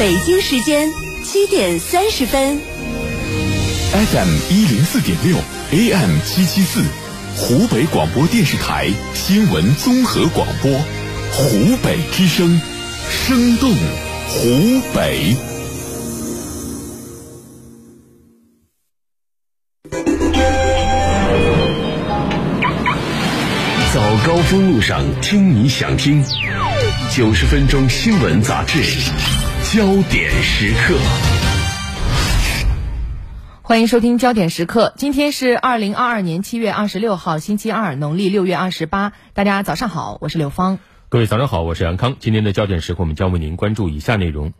北京时间7:30。FM 104.6 AM 774，湖北广播电视台新闻综合广播，湖北之声，生动湖北。早高峰路上，听你想听，90分钟新闻杂志，焦点时刻。欢迎收听焦点时刻，今天是2022年7月26号，星期二，农历6月28。大家早上好，我是刘芳。各位早上好，我是杨康。今天的焦点时刻，我们将为您关注以下内容。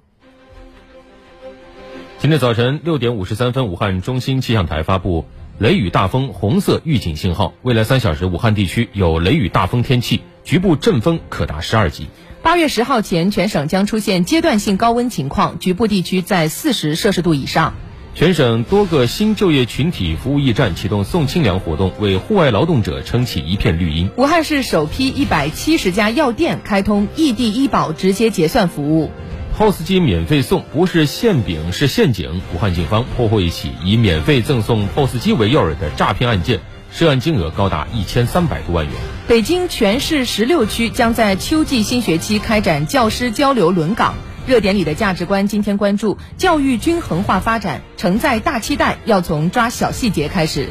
今天早晨6:53，武汉中心气象台发布雷雨大风红色预警信号，未来3小时武汉地区有雷雨大风天气，局部阵风可达12级。8月10号前，全省将出现阶段性高温情况，局部地区在40摄氏度以上。全省多个新就业群体服务驿站启动送清凉活动，为户外劳动者撑起一片绿荫。武汉市首批170家药店开通异地医保直接结算服务。POS 机免费送，不是馅饼是陷阱。武汉警方破获一起以免费赠送 POS 机为诱饵的诈骗案件，涉案金额高达1300多万元。北京全市16区将在秋季新学期开展教师交流轮岗。热点里的价值观今天关注教育均衡化发展，承载大期待要从抓小细节开始。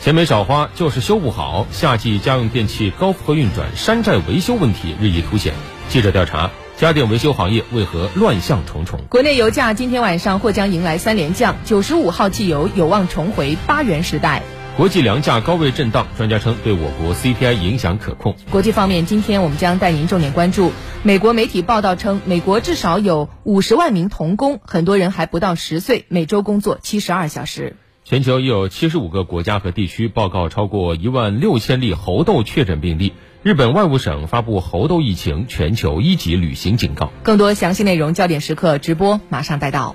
钱没少花，就是修不好。夏季家用电器高负荷运转、山寨维修问题日益凸显。记者调查家电维修行业为何乱象重重。国内油价今天晚上或将迎来3连降，95号汽油有望重回8元时代。国际粮价高位震荡，专家称对我国 CPI 影响可控。国际方面，今天我们将带您重点关注美国媒体报道称，美国至少有50万名童工，很多人还不到10岁，每周工作72小时。全球已有75个国家和地区报告超过16000例猴痘确诊病例。日本外务省发布猴痘疫情全球1级旅行警告。更多详细内容，焦点时刻直播马上带到。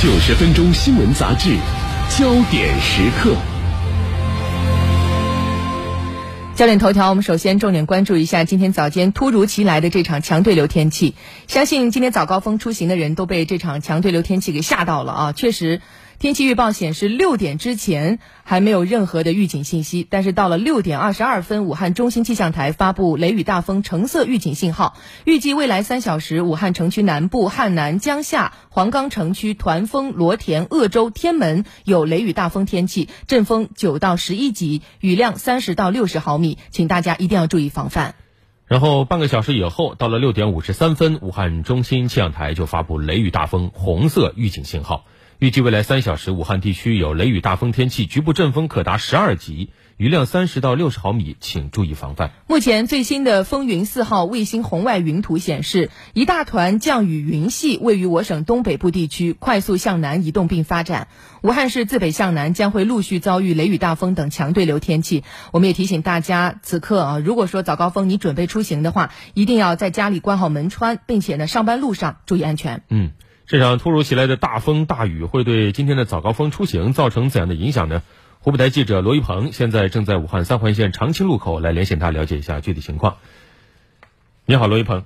90分钟新闻杂志，焦点时刻。焦点头条，我们首先重点关注一下今天早间突如其来的这场强对流天气。相信今天早高峰出行的人都被这场强对流天气给吓到了啊！确实，天气预报显示6点之前还没有任何的预警信息，但是到了6:22，武汉中心气象台发布雷雨大风橙色预警信号，预计未来3小时，武汉城区南部、汉南、江夏、黄冈城区、团峰、罗田、鄂州、天门有雷雨大风天气，阵风9到11级，雨量30到60毫米，请大家一定要注意防范。然后半个小时以后，到了6:53，武汉中心气象台就发布雷雨大风红色预警信号。预计未来3小时，武汉地区有雷雨大风天气，局部阵风可达12级，雨量30到60毫米，请注意防范。目前最新的风云4号卫星红外云图显示，一大团降雨云系位于我省东北部地区，快速向南移动并发展。武汉市自北向南将会陆续遭遇雷雨大风等强对流天气。我们也提醒大家，此刻啊，如果说早高峰你准备出行的话，一定要在家里关好门窗，并且呢，上班路上注意安全。这场突如其来的大风大雨会对今天的早高峰出行造成怎样的影响呢？湖北台记者罗一鹏现在正在武汉3环线长青路口，来连线他了解一下具体情况。你好，罗一鹏。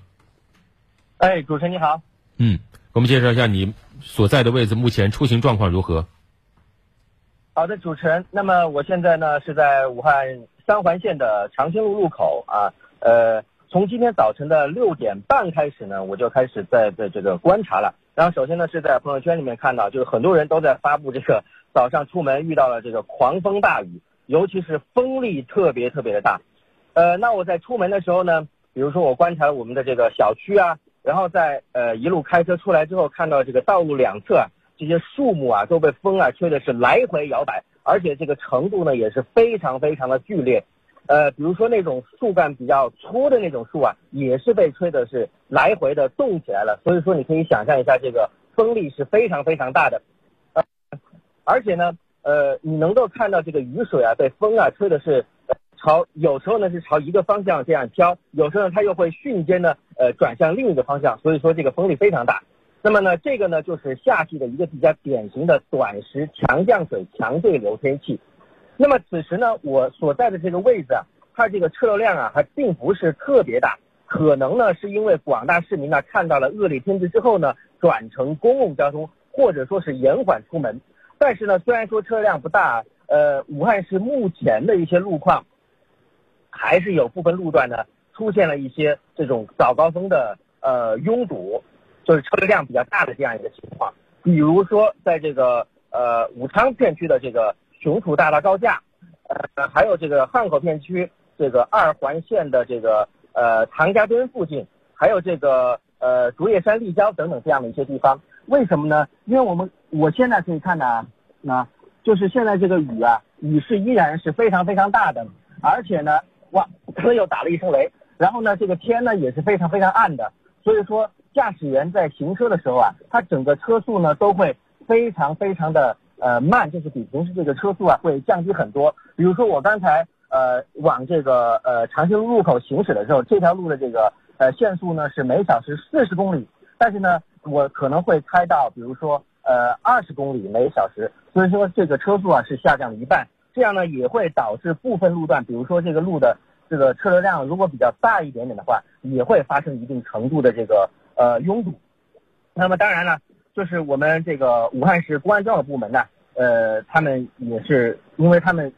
哎，主持人你好。给我们介绍一下你所在的位置目前出行状况如何？好的，主持人。那么我现在呢是在武汉3环线的长青路路口啊，从今天早晨的6:30开始呢，我就开始在这个观察了。然后首先呢是在朋友圈里面看到，就是很多人都在发布这个早上出门遇到了这个狂风大雨，尤其是风力特别的大。那我在出门的时候呢，比如说我观察我们的这个小区啊，然后在一路开车出来之后，看到这个道路两侧这些树木啊都被风啊吹的是来回摇摆，而且这个程度呢也是非常的剧烈。比如说那种树干比较粗的那种树啊，也是被吹的是来回的动起来了。所以说你可以想象一下，这个风力是非常大的。而且呢，你能够看到这个雨水啊被风啊吹的是有时候呢是朝一个方向这样飘，有时候呢它又会瞬间呢转向另一个方向。所以说这个风力非常大。那么呢，这个呢就是夏季的一个比较典型的短时强降水、强对流天气。那么此时呢，我所在的这个位置啊，它这个车流量啊还并不是特别大，可能呢是因为广大市民呢看到了恶劣天气之后呢转乘公共交通，或者说是延缓出门。但是呢，虽然说车辆不大，武汉市目前的一些路况还是有部分路段呢出现了一些这种早高峰的拥堵，就是车辆比较大的这样一个情况。比如说在这个武昌片区的这个雄楚大道高架，还有这个汉口片区这个二环线的这个唐家墩附近，还有这个竹叶山立交等等这样的一些地方。为什么呢？因为我现在可以看到啊，就是现在这个雨啊，雨势依然是非常非常大的，而且呢，又打了一声雷，然后呢，这个天呢也是非常非常暗的，所以说驾驶员在行车的时候啊，他整个车速呢都会非常非常的慢，就是比平时这个车速啊会降低很多。比如说我刚才往这个长兴路入口行驶的时候，这条路的这个限速呢是每小时40公里，但是呢，我可能会开到，比如说20公里每小时，所以说这个车速啊是下降了一半。这样呢也会导致部分路段，比如说这个路的这个车流量如果比较大一点点的话，也会发生一定程度的这个拥堵。那么当然了，就是我们这个武汉市公安交管部门呢，他们也是因为他们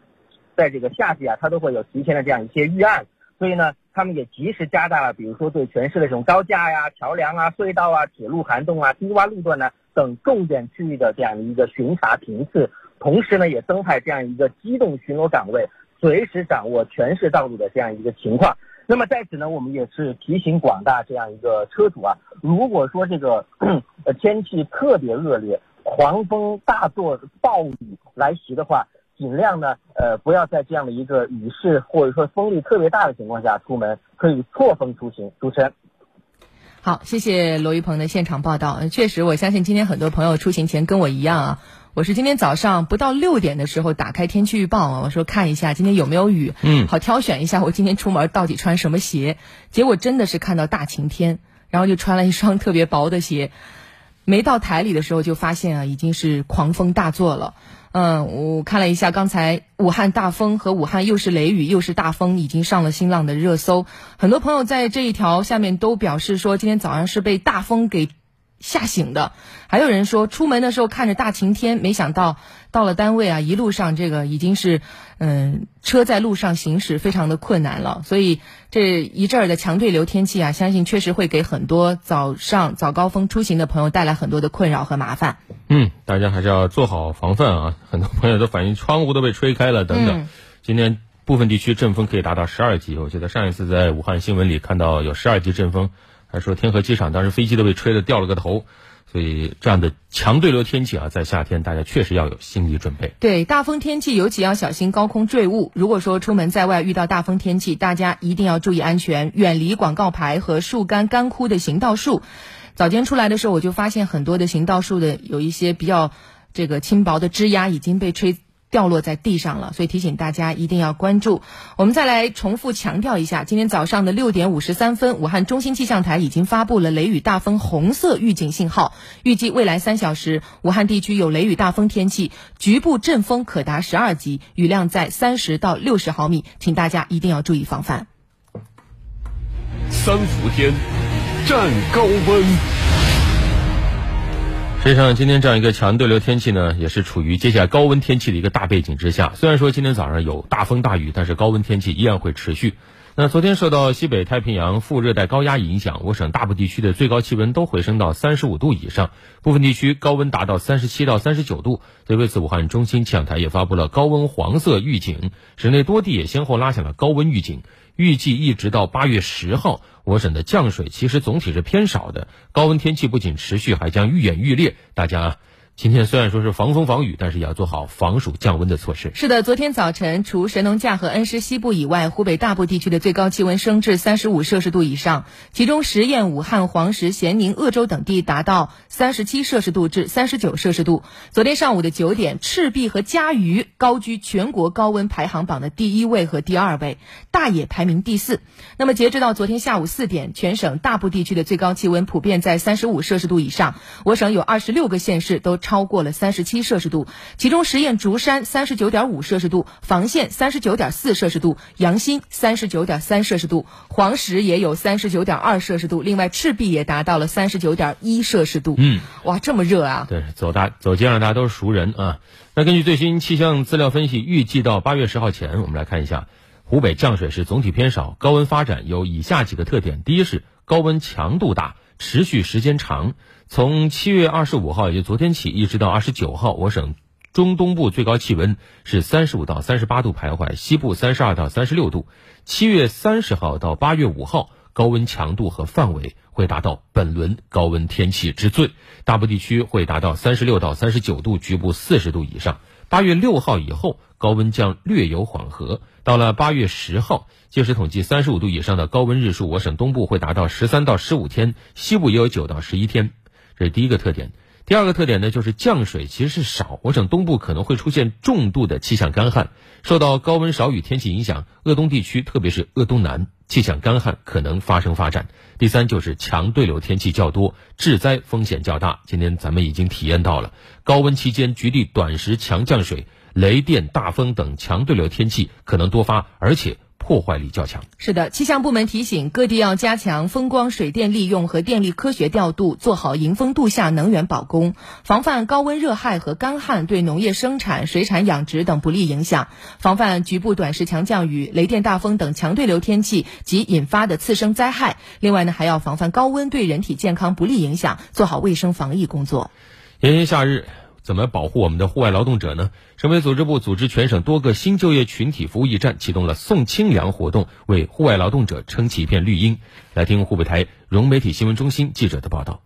在这个夏季啊，他都会有提前的这样一些预案，所以呢，他们也及时加大了，比如说对全市的这种高架呀、桥梁啊、隧道啊、铁路涵洞啊、低洼路段呢等重点区域的这样一个巡查频次，同时呢，也增派这样一个机动巡逻岗位，随时掌握全市道路的这样一个情况。那么在此呢，我们也是提醒广大这样一个车主啊，如果说这个天气特别恶劣、狂风大作、暴雨来袭的话，尽量呢，不要在这样的一个雨势或者说风力特别大的情况下出门，可以错峰出行。好，谢谢罗玉鹏的现场报道。确实，我相信今天很多朋友出行前跟我一样啊，我是今天早上不到6点的时候打开天气预报，我说看一下今天有没有雨，好挑选一下我今天出门到底穿什么鞋。结果真的是看到大晴天，然后就穿了一双特别薄的鞋。没到台里的时候就发现啊，已经是狂风大作了。我看了一下，刚才武汉大风和武汉又是雷雨又是大风已经上了新浪的热搜，很多朋友在这一条下面都表示说今天早上是被大风给吓醒的，还有人说出门的时候看着大晴天，没想到到了单位啊，一路上这个已经是车在路上行驶非常的困难了。所以这一阵儿的强对流天气啊，相信确实会给很多早高峰出行的朋友带来很多的困扰和麻烦。大家还是要做好防范啊，很多朋友都反映窗户都被吹开了等等。今天部分地区阵风可以达到12级，我记得上一次在武汉新闻里看到有12级阵风，还说天河机场当时飞机都被吹得掉了个头。所以这样的强对流天气啊，在夏天大家确实要有心理准备。对，大风天气尤其要小心高空坠物。如果说出门在外遇到大风天气，大家一定要注意安全，远离广告牌和树干干枯的行道树。早间出来的时候，我就发现很多的行道树的有一些比较这个轻薄的枝桠已经被吹掉落在地上了，所以提醒大家一定要关注。我们再来重复强调一下，今天早上的6点53分，武汉中心气象台已经发布了雷雨大风红色预警信号，预计未来3小时，武汉地区有雷雨大风天气，局部阵风可达12级，雨量在30到60毫米，请大家一定要注意防范。三伏天战高温。实际上今天这样一个强对流天气呢，也是处于接下来高温天气的一个大背景之下。虽然说今天早上有大风大雨，但是高温天气依然会持续。那昨天受到西北太平洋副热带高压影响，我省大部地区的最高气温都回升到35度以上，部分地区高温达到37到39度。所以为此，武汉中心气象台也发布了高温黄色预警，省内多地也先后拉响了高温预警。预计一直到8月10号，我省的降水其实总体是偏少的，高温天气不仅持续，还将愈演愈烈。大家今天虽然说是防风防雨，但是也要做好防暑降温的措施。是的，昨天早晨除神农架和恩施西部以外，湖北大部地区的最高气温升至35摄氏度以上，其中十堰、武汉、黄石、咸宁、鄂州等地达到37摄氏度至39摄氏度。昨天上午的9点，赤壁和嘉鱼高居全国高温排行榜的第1位和第2位，大冶排名第4。那么截止到昨天下午4点，全省大部地区的最高气温普遍在35摄氏度以上，我省有26个县市都超过了37摄氏度，其中实验竹山39.5摄氏度，房县39.4摄氏度，阳新39.3摄氏度，黄石也有39.2摄氏度，另外赤壁也达到了39.1摄氏度。哇，这么热啊！对，走街上大家都是熟人啊。那根据最新气象资料分析，预计到8月10号前，我们来看一下湖北降水是总体偏少，高温发展有以下几个特点：第一是高温强度大，持续时间长。从7月25号，也就昨天起，一直到29号，我省中东部最高气温是35到38度徘徊，西部32到36度。7月30号到8月5号，高温强度和范围会达到本轮高温天气之最，大部地区会达到36到39度，局部40度以上。8月6号以后，高温将略有缓和。到了8月10号，届时统计35度以上的高温日数，我省东部会达到13到15天，西部也有9到11天。这是第一个特点。第二个特点呢，就是降水其实是少，我省东部可能会出现重度的气象干旱。受到高温少雨天气影响，鄂东地区特别是鄂东南气象干旱可能发生发展。第三就是强对流天气较多，致灾风险较大。今天咱们已经体验到了高温期间局地短时强降水、雷电、大风等强对流天气可能多发，而且破坏力较强。是的，气象部门提醒各地要加强风光水电利用和电力科学调度，做好迎风度夏能源保供，防范高温热害和干旱对农业生产、水产养殖等不利影响，防范局部短时强降雨、雷电大风等强对流天气及引发的次生灾害。另外呢，还要防范高温对人体健康不利影响，做好卫生防疫工作。炎炎夏日怎么保护我们的户外劳动者呢？省委组织部组织全省多个新就业群体服务驿站启动了送清凉活动，为户外劳动者撑起一片绿荫。来听湖北台融媒体新闻中心记者的报道。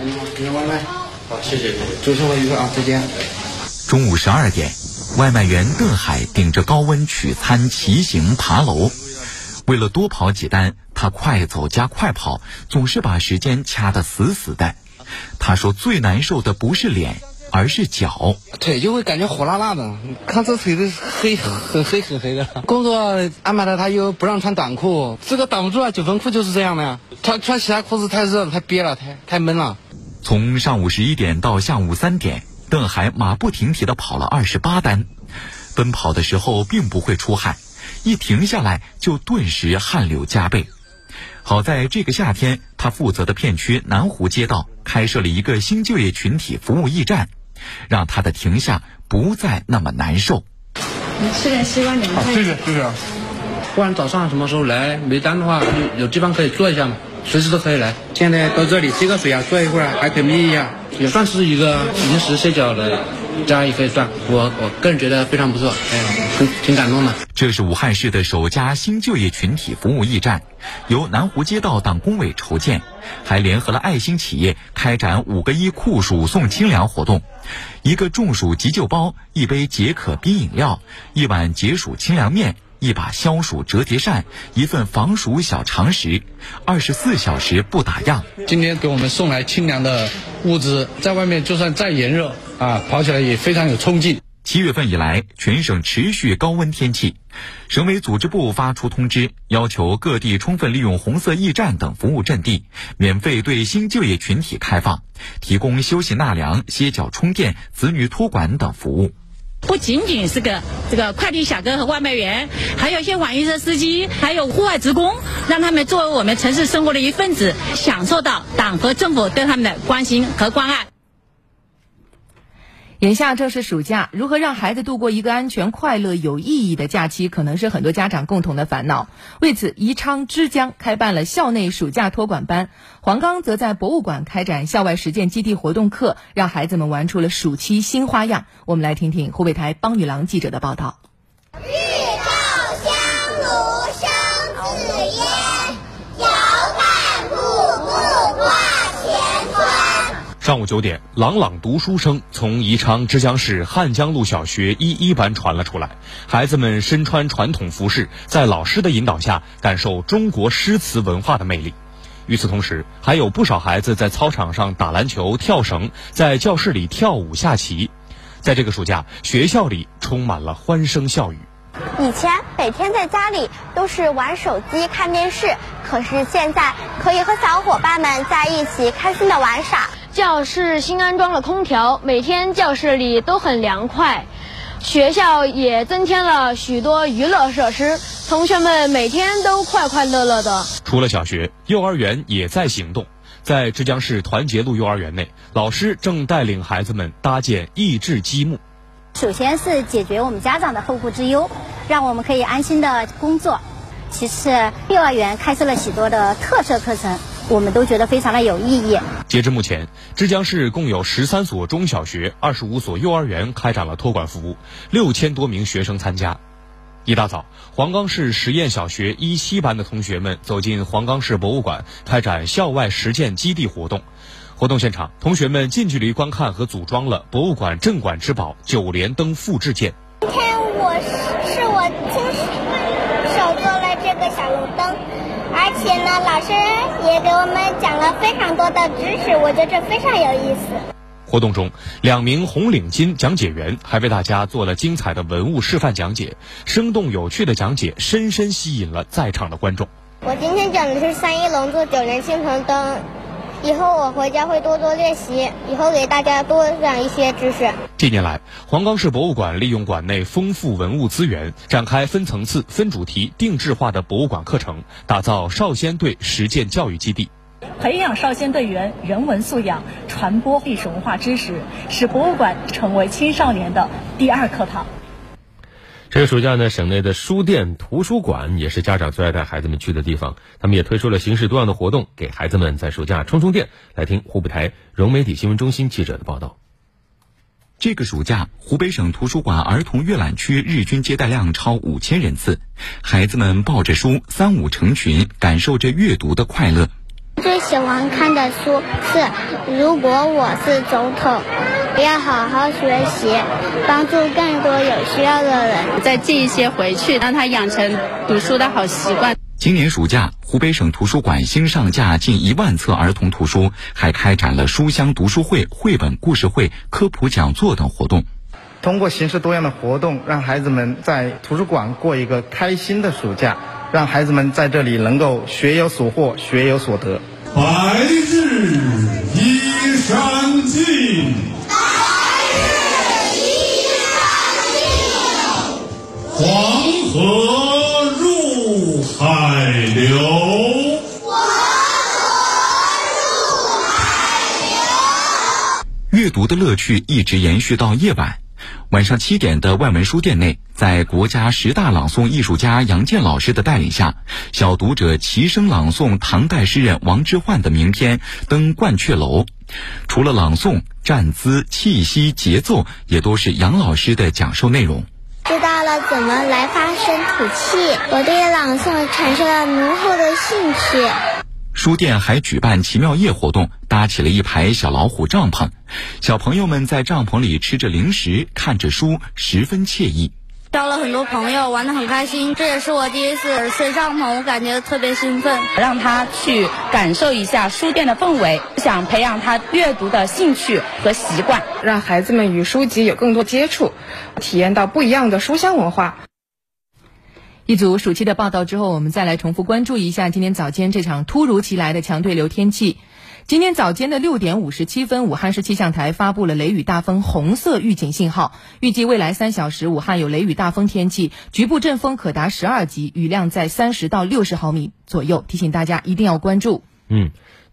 你好，你要外卖？好，谢谢。周生活愉快啊，再见。中午12点，外卖员邓海顶着高温取餐骑行爬楼，为了多跑几单，他快走加快跑，总是把时间掐得死死的。他说最难受的不是脸，而是脚，腿就会感觉火辣辣的，看这腿都黑，很黑的。工作安排的他又不让穿短裤，这个挡不住啊，九分裤就是这样的呀。穿其他裤子太热了，太憋了，太闷了。从上午11点到下午3点，邓海马不停蹄地跑了28单。奔跑的时候并不会出汗，一停下来就顿时汗流浃背。好在这个夏天，他负责的片区南湖街道开设了一个新就业群体服务驿站，让他的停下不再那么难受。你吃点西瓜，你们看。谢谢。不然早上什么时候来？没单的话，有地方可以坐一下嘛，随时都可以来。现在到这里接个水啊，坐一会儿还可以眯一下，也算是一个临时歇脚的家，也可以算。我个人觉得非常不错，挺感动的。这是武汉市的首家新就业群体服务驿站，由南湖街道党工委筹建，还联合了爱心企业开展5个1酷暑送清凉活动，一个中暑急救包，一杯解渴冰饮料，一碗解暑清凉面，一把消暑折叠扇，一份防暑小常识，24小时不打烊。今天给我们送来清凉的物资，在外面就算再炎热啊，跑起来也非常有冲劲。7月份以来，全省持续高温天气，省委组织部发出通知，要求各地充分利用红色驿站等服务阵地，免费对新就业群体开放，提供休息纳凉、歇脚充电、子女托管等服务。不仅仅是个快递小哥和外卖员，还有一些网约车司机，还有户外职工，让他们作为我们城市生活的一份子，享受到党和政府对他们的关心和关爱。眼下正是暑假，如何让孩子度过一个安全、快乐、有意义的假期，可能是很多家长共同的烦恼。为此，宜昌、枝江开办了校内暑假托管班，黄冈则在博物馆开展校外实践基地活动课，让孩子们玩出了暑期新花样。我们来听听湖北台邦女郎记者的报道。上午9点，朗朗读书声从宜昌枝江市汉江路小学11班传了出来。孩子们身穿传统服饰，在老师的引导下，感受中国诗词文化的魅力。与此同时，还有不少孩子在操场上打篮球、跳绳，在教室里跳舞、下棋。在这个暑假，学校里充满了欢声笑语。以前每天在家里都是玩手机、看电视，可是现在可以和小伙伴们在一起开心的玩耍。教室新安装了空调，每天教室里都很凉快。学校也增添了许多娱乐设施，同学们每天都快快乐乐的。除了小学，幼儿园也在行动。在浙江市团结路幼儿园内，老师正带领孩子们搭建益智积木。首先是解决我们家长的后顾之忧，让我们可以安心的工作。其次，幼儿园开设了许多的特色课程，我们都觉得非常的有意义。截至目前，浙江市共有13所中小学、25所幼儿园开展了托管服务，6000多名学生参加。一大早，黄冈市实验小学17班的同学们走进黄冈市博物馆，开展校外实践基地活动。活动现场，同学们近距离观看和组装了博物馆镇馆之宝九连灯复制件。今天我亲手做了这个小龙灯，而且呢，老师也给我们讲了非常多的知识，我觉得非常有意思。活动中，两名红领巾讲解员还为大家做了精彩的文物示范讲解，生动有趣的讲解深深吸引了在场的观众。我今天讲的是三一龙座九连星辰灯。以后我回家会多多练习，以后给大家多讲一些知识。近年来，黄冈市博物馆利用馆内丰富文物资源，展开分层次、分主题、定制化的博物馆课程，打造少先队实践教育基地，培养少先队员人文素养，传播历史文化知识，使博物馆成为青少年的第二课堂。这个暑假呢，省内的书店、图书馆也是家长最爱带孩子们去的地方。他们也推出了形式多样的活动，给孩子们在暑假充充电。来听湖北台融媒体新闻中心记者的报道。这个暑假，湖北省图书馆儿童阅览区日均接待量超5000人次，孩子们抱着书三五成群，感受着阅读的快乐。最喜欢看的书是《如果我是总统》。要好好学习，帮助更多有需要的人。再寄一些回去，让他养成读书的好习惯。今年暑假，湖北省图书馆新上架近10000册儿童图书，还开展了书香读书会、绘本故事会、科普讲座等活动。通过形式多样的活动，让孩子们在图书馆过一个开心的暑假，让孩子们在这里能够学有所获、学有所得。白日依山尽，黄河入海流，黄河入海流。阅读的乐趣一直延续到夜晚。晚上7点的外文书店内，在国家10大朗诵艺术家杨健老师的带领下，小读者齐声朗诵唐代诗人王之涣的名篇《登鹳雀楼》。除了朗诵，站姿、气息、节奏也都是杨老师的讲授内容。知道了怎么来发声吐气，我对朗诵产生了浓厚的兴趣。书店还举办奇妙夜活动，搭起了一排小老虎帐篷，小朋友们在帐篷里吃着零食，看着书，十分惬意。交了很多朋友，玩得很开心，这也是我第一次睡帐篷，我感觉特别兴奋。让他去感受一下书店的氛围，想培养他阅读的兴趣和习惯，让孩子们与书籍有更多接触，体验到不一样的书香文化。一组暑期的报道之后，我们再来重复关注一下今天早间这场突如其来的强对流天气。今天早间的6点57分，武汉市气象台发布了雷雨大风红色预警信号，预计未来3小时武汉有雷雨大风天气，局部阵风可达12级，雨量在30到60毫米左右，提醒大家一定要关注。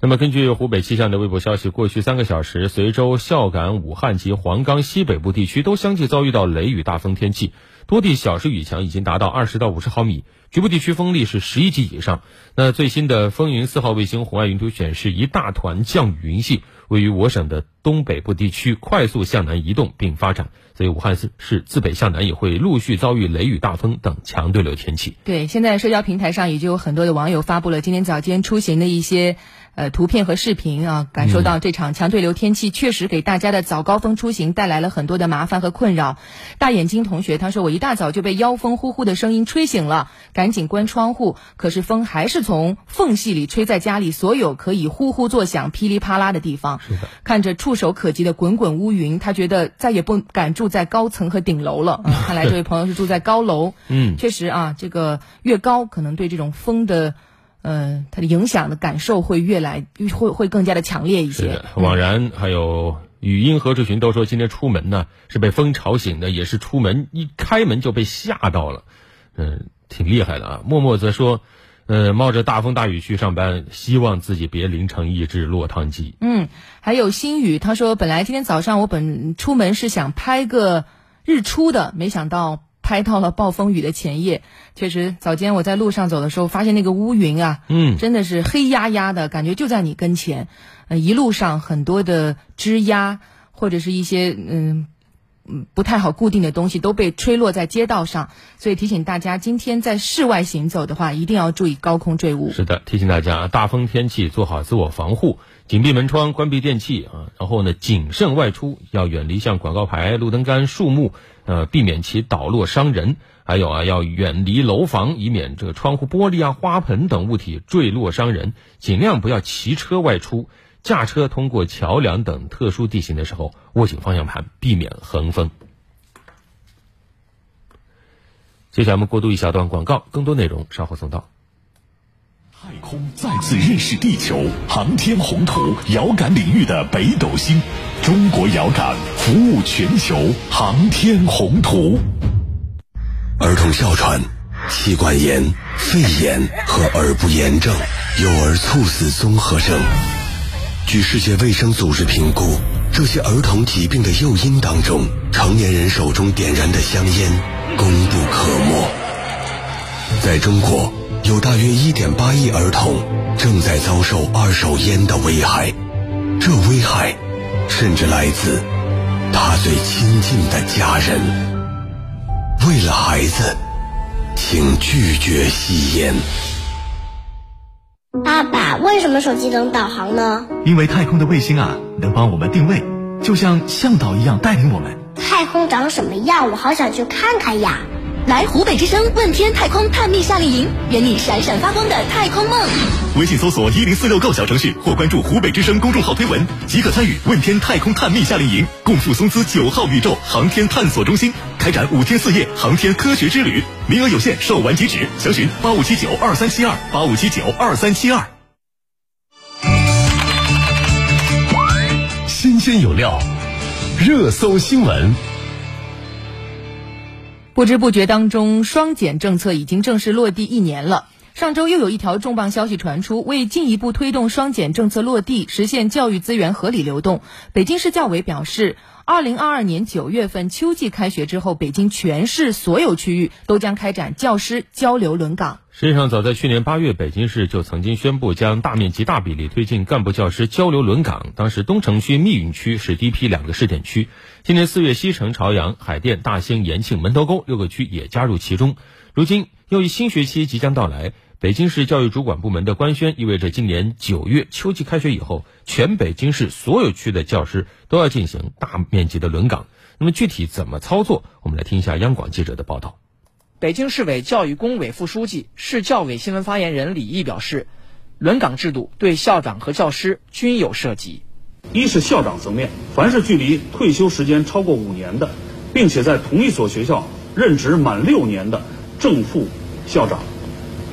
那么根据湖北气象的微博消息，过去3个小时，随州、孝感、武汉及黄冈西北部地区都相继遭遇到雷雨大风天气，多地小时雨强已经达到20到50毫米，局部地区风力是11级以上。那最新的风云4号卫星红外云图显示，一大团降雨云系位于我省的东北部地区，快速向南移动并发展，所以武汉市自北向南也会陆续遭遇雷雨大风等强对流天气。对，现在社交平台上也就有很多的网友发布了今天早间出行的一些图片和视频啊，感受到这场强对流天气确实给大家的早高峰出行带来了很多的麻烦和困扰。大眼睛同学他说，我一大早就被妖风呼呼的声音吹醒了，赶紧关窗户，可是风还是从缝隙里吹在家里所有可以呼呼作响、噼里啪啦的地方。看着触手可及的滚滚乌云，他觉得再也不敢住在高层和顶楼了。看来这位朋友是住在高楼。确实啊，这个越高可能对这种风的它的影响的感受会会更加的强烈一些。枉然还有语音何志群都说今天出门呢是被风吵醒的，也是出门一开门就被吓到了，挺厉害的啊。默默则说冒着大风大雨去上班，希望自己别淋成一只落汤鸡。还有新宇他说，本来今天早上我出门是想拍个日出的，没想到拍到了暴风雨的前夜。确实早间我在路上走的时候，发现那个乌云啊，真的是黑压压的感觉就在你跟前，一路上很多的枝桠或者是一些不太好固定的东西都被吹落在街道上，所以提醒大家今天在室外行走的话一定要注意高空坠物。是的，提醒大家大风天气做好自我防护，紧闭门窗，关闭电器啊，然后呢谨慎外出，要远离像广告牌、路灯杆、树木，避免其倒落伤人，还有要远离楼房，以免这个窗户玻璃啊、花盆等物体坠落伤人，尽量不要骑车外出。驾车通过桥梁等特殊地形的时候，握紧方向盘，避免横风。接下来我们过渡一小段广告，更多内容稍后送到。太空再次认识地球，航天宏图，遥感领域的北斗星，中国遥感服务全球，航天宏图。儿童哮喘、气管炎、肺炎和耳部炎症，幼儿猝死综合征。据世界卫生组织评估，这些儿童疾病的诱因当中，成年人手中点燃的香烟功不可没。在中国，有大约 1.8 亿儿童正在遭受二手烟的危害，这危害甚至来自他最亲近的家人。为了孩子，请拒绝吸烟。爸爸，为什么手机能导航呢？因为太空的卫星啊，能帮我们定位，就像向导一样带领我们。太空长什么样？我好想去看看呀！来湖北之声问天太空探秘夏令营，圆你闪闪发光的太空梦。微信搜索1046Go小程序，或关注湖北之声公众号推文，即可参与问天太空探秘夏令营，共赴松滋9号宇宙航天探索中心，开展5天4夜航天科学之旅。名额有限，售完即止。详询8579237285792372。新鲜有料，热搜新闻。不知不觉当中，双减政策已经正式落地1年了。上周又有一条重磅消息传出，为进一步推动双减政策落地，实现教育资源合理流动，北京市教委表示，2022年9月份秋季开学之后，北京全市所有区域都将开展教师交流轮岗。实际上，早在去年8月，北京市就曾经宣布将大面积、大比例推进干部教师交流轮岗。当时，东城区、密云区是第一批2个试点区。今年4月，西城、朝阳、海淀、大兴、延庆、门头沟6个区也加入其中。如今，又一新学期即将到来，北京市教育主管部门的官宣意味着，今年9月秋季开学以后，全北京市所有区的教师都要进行大面积的轮岗。那么，具体怎么操作？我们来听一下央广记者的报道。北京市委教育工委副书记、市教委新闻发言人李毅表示，轮岗制度对校长和教师均有涉及。一是校长层面，凡是距离退休时间超过5年的，并且在同一所学校任职满6年的正副校长，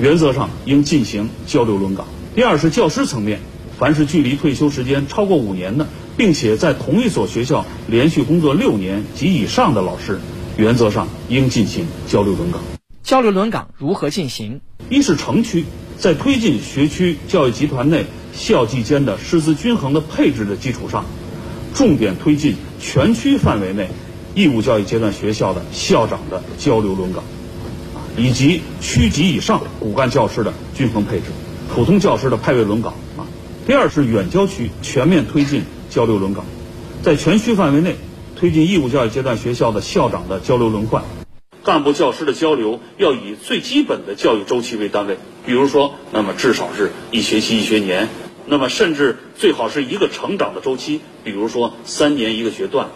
原则上应进行交流轮岗。第二是教师层面，凡是距离退休时间超过5年的，并且在同一所学校连续工作6年及以上的老师，原则上应进行交流轮岗。交流轮岗如何进行？一是城区，在推进学区教育集团内校际间的师资均衡的配置的基础上，重点推进全区范围内义务教育阶段学校的校长的交流轮岗，以及区级以上骨干教师的均衡配置、普通教师的派位轮岗。第二是远郊区，全面推进交流轮岗，在全区范围内推进义务教育阶段学校的校长的交流轮换。干部教师的交流要以最基本的教育周期为单位，比如说，那么至少是1学期1学年，那么甚至最好是1个成长的周期，比如说3年1个学段，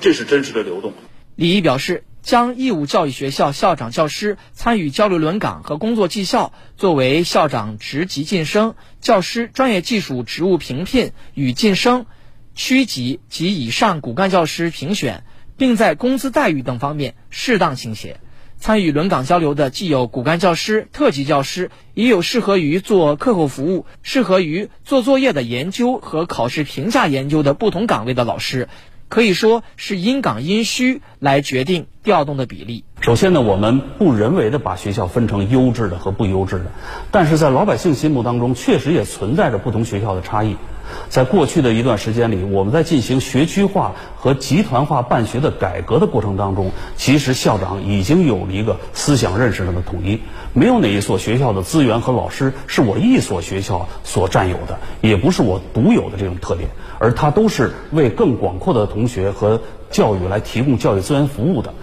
这是真实的流动。李毅表示，将义务教育学校校长教师参与交流轮岗和工作绩效作为校长职级晋升、教师专业技术职务评聘与晋升、区级及以上骨干教师评选，并在工资待遇等方面适当倾斜。参与轮岗交流的既有骨干教师、特级教师，也有适合于做课后服务、适合于做作业的研究和考试评价研究的不同岗位的老师。可以说是因岗因需来决定调动的比例。首先呢，我们不人为的把学校分成优质的和不优质的，但是在老百姓心目当中，确实也存在着不同学校的差异。在过去的一段时间里，我们在进行学区化和集团化办学的改革的过程当中，其实校长已经有了一个思想认识上的统一。没有哪一所学校的资源和老师是我一所学校所占有的，也不是我独有的这种特点，而它都是为更广阔的同学和教育来提供教育资源服务的。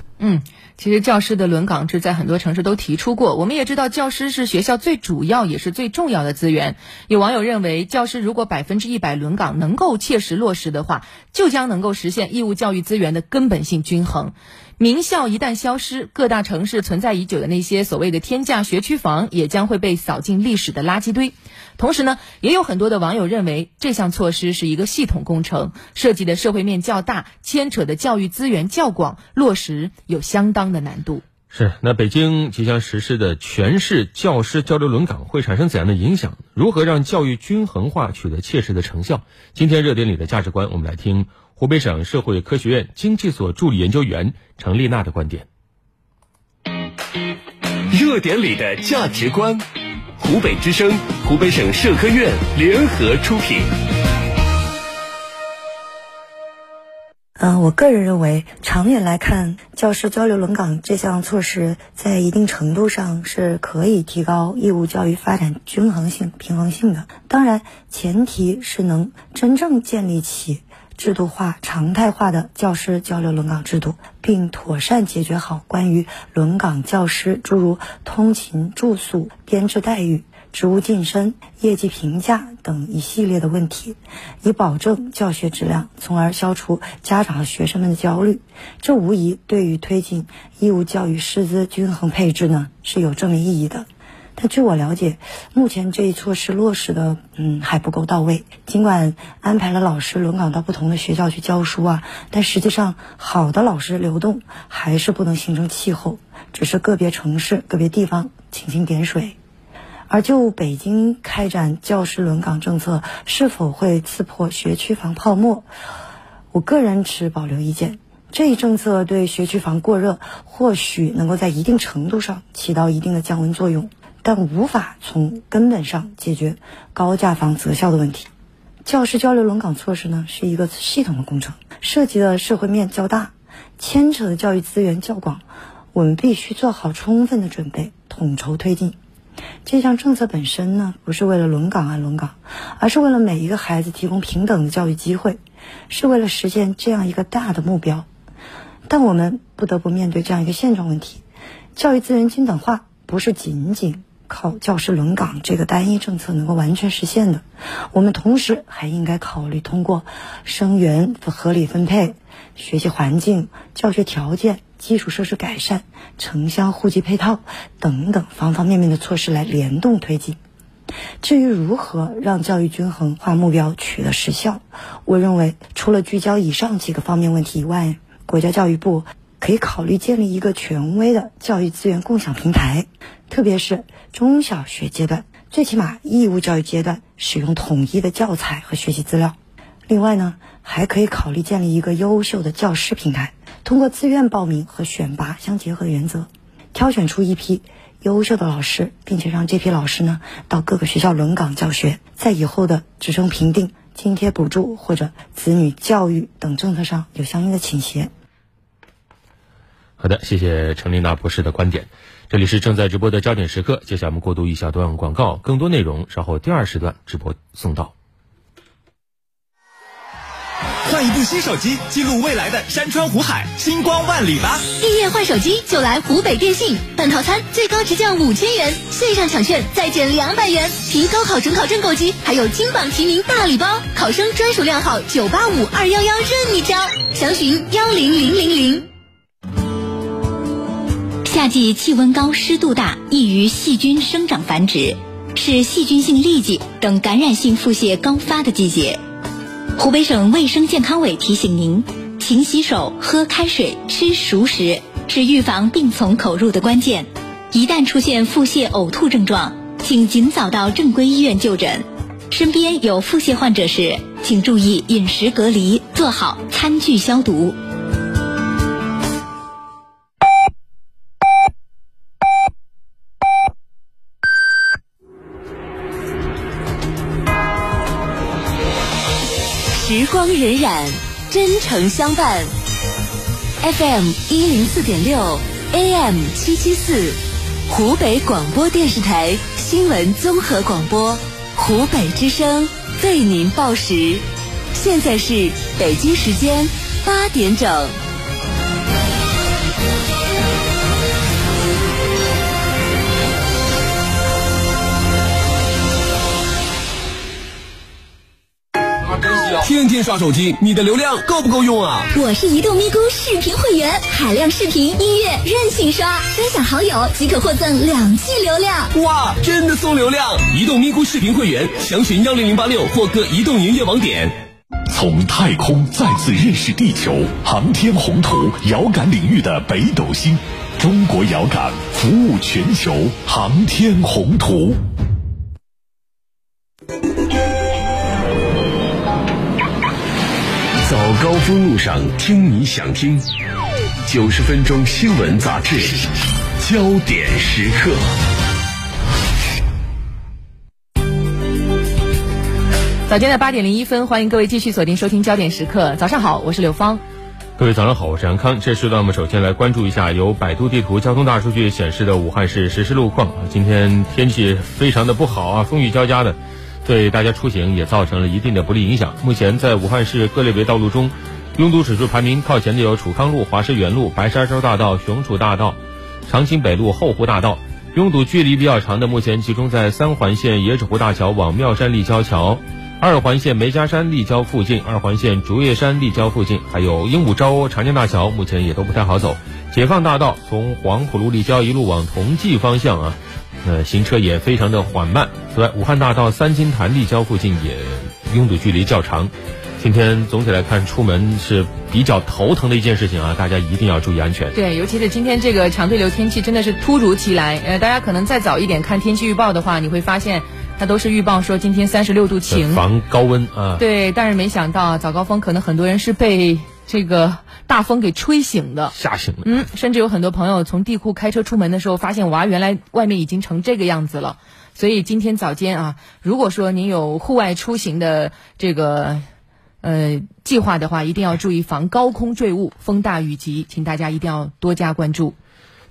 其实教师的轮岗制在很多城市都提出过，我们也知道教师是学校最主要也是最重要的资源。有网友认为，教师如果100%轮岗能够切实落实的话，就将能够实现义务教育资源的根本性均衡。名校一旦消失，各大城市存在已久的那些所谓的天价学区房也将会被扫进历史的垃圾堆。同时呢，也有很多的网友认为，这项措施是一个系统工程，涉及的社会面较大，牵扯的教育资源较广，落实有相当的难度。那北京即将实施的全市教师交流轮岗会产生怎样的影响？如何让教育均衡化取得切实的成效？今天热点里的价值观，我们来听湖北省社会科学院经济所助理研究员程丽娜的观点。热点里的价值观，湖北之声、湖北省社科院联合出品。我个人认为，长远来看，教师交流轮岗这项措施在一定程度上是可以提高义务教育发展均衡性、平衡性的。当然，前提是能真正建立起制度化、常态化的教师交流轮岗制度，并妥善解决好关于轮岗教师诸如通勤、住宿、编制待遇、职务晋升、业绩评价等一系列的问题，以保证教学质量，从而消除家长和学生们的焦虑。这无疑对于推进义务教育师资均衡配置呢是有正面意义的。但据我了解，目前这一措施落实的还不够到位。尽管安排了老师轮岗到不同的学校去教书啊，但实际上好的老师流动还是不能形成气候，只是个别城市、个别地方蜻蜓点水。而就北京开展教师轮岗政策是否会刺破学区房泡沫，我个人持保留意见。这一政策对学区房过热或许能够在一定程度上起到一定的降温作用，但无法从根本上解决高价房择校的问题。教师交流轮岗措施呢是一个系统的工程，涉及的社会面较大，牵扯的教育资源较广，我们必须做好充分的准备，统筹推进。这项政策本身呢不是为了轮岗而轮岗，而是为了每一个孩子提供平等的教育机会，是为了实现这样一个大的目标。但我们不得不面对这样一个现状问题，教育资源均等化不是仅仅靠教师轮岗这个单一政策能够完全实现的，我们同时还应该考虑通过生源的合理分配、学习环境、教学条件、基础设施改善、城乡户籍配套等等方方面面的措施来联动推进。至于如何让教育均衡化目标取得实效，我认为除了聚焦以上几个方面问题以外，国家教育部可以考虑建立一个权威的教育资源共享平台，特别是中小学阶段，最起码义务教育阶段使用统一的教材和学习资料。另外呢，还可以考虑建立一个优秀的教师平台，通过自愿报名和选拔相结合的原则，挑选出一批优秀的老师，并且让这批老师呢到各个学校轮岗教学，在以后的职称评定、津贴补助或者子女教育等政策上有相应的倾斜。好的，谢谢程丽娜博士的观点。这里是正在直播的焦点时刻，接下来我们过渡一小段广告，更多内容稍后第二时段直播送到。换一部新手机，记录未来的山川湖海，星光万里吧！毕业换手机就来湖北电信，办套餐最高直降5000元，线上抢券再减200元，凭高考准考证购机，还有金榜题名大礼包，考生专属靓号985211任你挑，详询10000。夏季气温高、湿度大，易于细菌生长繁殖，是细菌性痢疾等感染性腹泻高发的季节。湖北省卫生健康委提醒您，勤洗手、喝开水、吃熟食，是预防病从口入的关键。一旦出现腹泻、呕吐症状，请尽早到正规医院就诊。身边有腹泻患者时，请注意饮食隔离，做好餐具消毒。时光荏苒，真诚相伴。FM 104.6 AM 774，湖北广播电视台新闻综合广播，湖北之声为您报时。现在是北京时间8点整。天天刷手机，你的流量够不够用啊？我是移动咪咕视频会员，海量视频、音乐任性刷，分享好友即可获赠2G 流量。哇，真的送流量！移动咪咕视频会员，详询10086或各移动营业网点。从太空再次认识地球，航天宏图，遥感领域的北斗星，中国遥感服务全球，航天宏图。走高峰路上，听你想听，90分钟新闻杂志，焦点时刻。早间的8点01分，欢迎各位继续锁定收听焦点时刻。早上好，我是刘芳。各位早上好，我是杨康。这时段我们首先来关注一下由百度地图交通大数据显示的武汉市实时路况。今天天气非常的不好啊，风雨交加的，对大家出行也造成了一定的不利影响。目前在武汉市各类别道路中，拥堵指数排名靠前的有楚康路、华师园路、白沙洲大道、雄楚大道、长青北路、后湖大道。拥堵距离比较长的目前集中在三环线野纸湖大桥往妙山立交桥、二环线梅家山立交附近、二环线竹叶山立交附近，还有鹦鹉洲长江大桥，目前也都不太好走。解放大道从黄浦路立交一路往同济方向啊，行车也非常的缓慢。此外，武汉大道三金潭立交附近也拥堵距离较长。今天总体来看，出门是比较头疼的一件事情啊，大家一定要注意安全。对，尤其是今天这个强对流天气真的是突如其来。大家可能再早一点看天气预报的话，你会发现它都是预报说今天36度晴，防高温啊。对，但是没想到早高峰可能很多人是被这个大风给吹醒的，吓醒了。甚至有很多朋友从地库开车出门的时候，发现哇，原来外面已经成这个样子了。所以今天早间啊，如果说您有户外出行的这个计划的话，一定要注意防高空坠物、风大雨急，请大家一定要多加关注。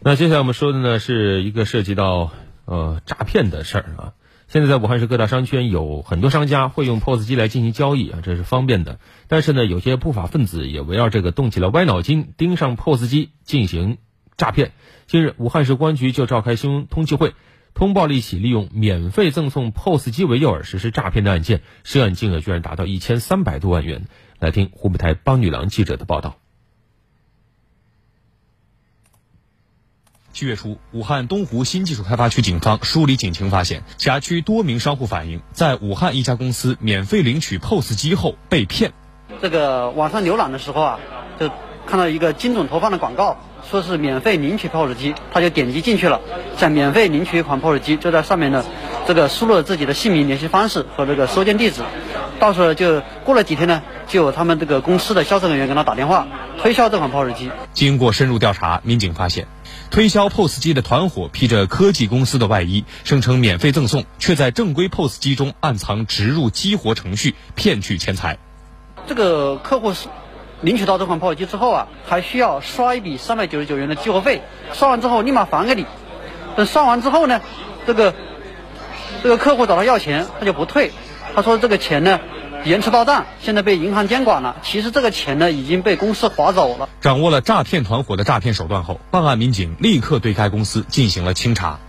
那接下来我们说的呢，是一个涉及到诈骗的事儿啊。现在在武汉市各大商圈有很多商家会用 POS 机来进行交易啊，这是方便的。但是呢，有些不法分子也围绕这个动起了歪脑筋，盯上 POS 机进行诈骗。近日，武汉市公安局就召开新闻通气会，通报了一起利用免费赠送 POS 机为诱饵实施诈骗的案件，涉案金额居然达到1300多万元。来听湖北台帮女郎记者的报道。7月初，武汉东湖新技术开发区警方梳理警情发现，辖区多名商户反映，在武汉一家公司免费领取 POS 机后被骗。这个网上浏览的时候啊，就看到一个金总投放的广告，说是免费领取 POS 机，他就点击进去了，想免费领取一款 POS 机，就在上面的这个输入了自己的姓名、联系方式和这个收件地址。到时候就过了几天呢，就有他们这个公司的销售人员给他打电话推销这款 POS 机。经过深入调查，民警发现，推销 POS 机的团伙披着科技公司的外衣，声称免费赠送，却在正规 POS 机中暗藏植入激活程序，骗取钱财。这个客户领取到这款 POS 机之后啊，还需要刷一笔399元的激活费，刷完之后立马返给你。等刷完之后呢，这个客户找他要钱，他就不退，他说这个钱呢延迟到账，现在被银行监管了。其实这个钱呢已经被公司划走了。掌握了诈骗团伙的诈骗手段后，办案民警立刻对该公司进行了清查。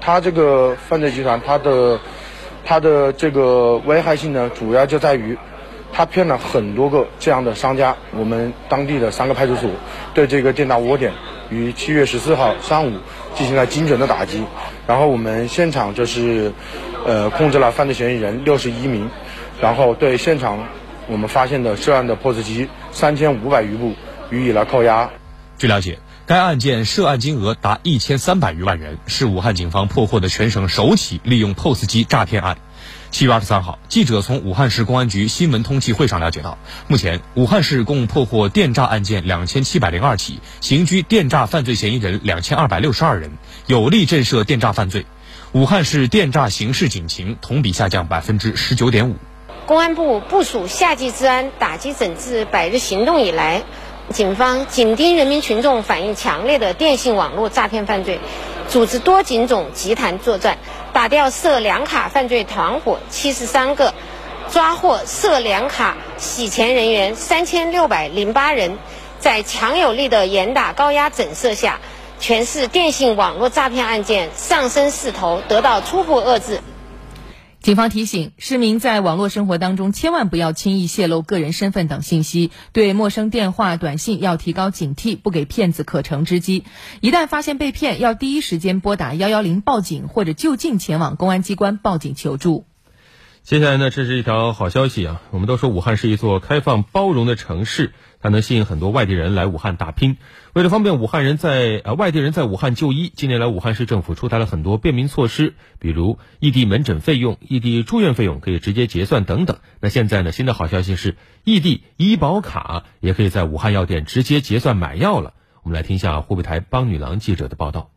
他这个犯罪集团，他的这个危害性呢，主要就在于他骗了很多个这样的商家。我们当地的3个派出所对这个店大窝点于7月14号上午进行了精准的打击，然后我们现场就是控制了犯罪嫌疑人61名。然后对现场我们发现的涉案的 POS 机3500余部予以了扣押。据了解，该案件涉案金额达1300余万元，是武汉警方破获的全省首起利用 POS 机诈骗案。7月23号，记者从武汉市公安局新闻通气会上了解到，目前武汉市共破获电诈案件2702起，刑拘电诈犯罪嫌疑人2262人，有力震慑电诈犯罪。武汉市电诈刑事警情同比下降19.5%。公安部部署夏季治安打击整治百日行动以来，警方紧盯人民群众反映强烈的电信网络诈骗犯罪，组织多警种集团作战，打掉涉两卡犯罪团伙73个，抓获涉两卡洗钱人员3608人。在强有力的严打高压整慑下，全市电信网络诈骗案件上升势头得到初步遏制。警方提醒市民，在网络生活当中千万不要轻易泄露个人身份等信息，对陌生电话短信要提高警惕，不给骗子可乘之机。一旦发现被骗，要第一时间拨打110报警，或者就近前往公安机关报警求助。接下来呢，这是一条好消息啊！我们都说武汉是一座开放包容的城市，它能吸引很多外地人来武汉打拼。为了方便外地人在武汉就医，近年来武汉市政府出台了很多便民措施，比如异地门诊费用、异地住院费用可以直接结算等等。那现在呢，新的好消息是异地医保卡也可以在武汉药店直接结算买药了。我们来听一下湖北台帮女郎记者的报道。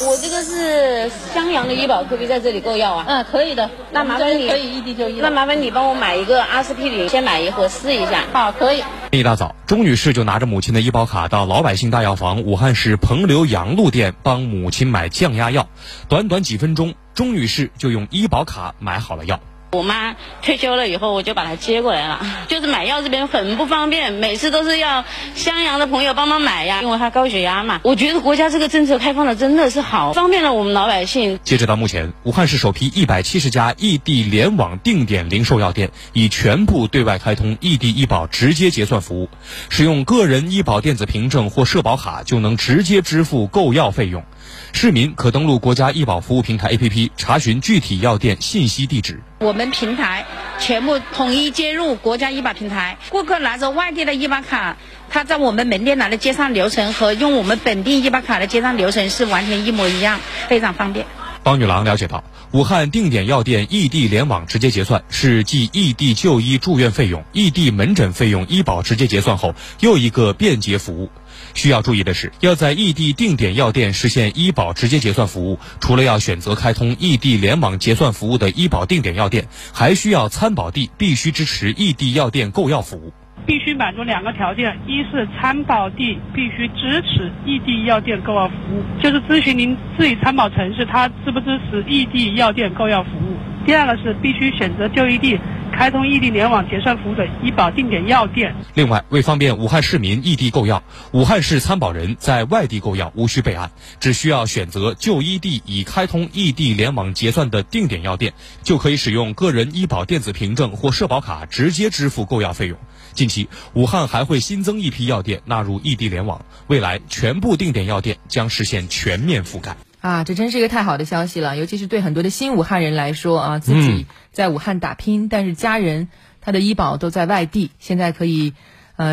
我这个是襄阳的医保，可不可以在这里购药啊？嗯，可以的。那麻烦你可以异地就医。那麻烦你帮我买一个阿司匹林，先买一盒试一下。好，可以。一大早，钟女士就拿着母亲的医保卡到老百姓大药房武汉市彭刘杨路店帮母亲买降压药。短短几分钟，钟女士就用医保卡买好了药。我妈退休了以后，我就把她接过来了。就是买药这边很不方便，每次都是要襄阳的朋友帮忙买呀，因为她高血压嘛。我觉得国家这个政策开放的真的是好，方便了我们老百姓。截止到目前，武汉市首批170家异地联网定点零售药店已全部对外开通异地医保直接结算服务，使用个人医保电子凭证或社保卡就能直接支付购药费用。市民可登录国家医保服务平台 APP 查询具体药店信息地址。我们平台全部统一接入国家医保平台，顾客拿着外地的医保卡，他在我们门店拿的结账流程和用我们本地医保卡的结账流程是完全一模一样，非常方便。帮女郎了解到，武汉定点药店异地联网直接结算是继异地就医住院费用、异地门诊费用医保直接结算后又一个便捷服务。需要注意的是，要在异地定点药店实现医保直接结算服务，除了要选择开通异地联网结算服务的医保定点药店，还需要参保地必须支持异地药店购药服务。必须满足2个条件，一是参保地必须支持异地药店购药服务，就是咨询您自己参保城市它支不支持异地药店购药服务。第二个是必须选择就医地开通异地联网结算服务的医保定点药店。另外，为方便武汉市民异地购药，武汉市参保人在外地购药无需备案，只需要选择就医地已开通异地联网结算的定点药店，就可以使用个人医保电子凭证或社保卡直接支付购药费用。近期，武汉还会新增一批药店纳入异地联网，未来全部定点药店将实现全面覆盖。啊，这真是一个太好的消息了，尤其是对很多的新武汉人来说啊，自己在武汉打拼，但是家人他的医保都在外地，现在可以，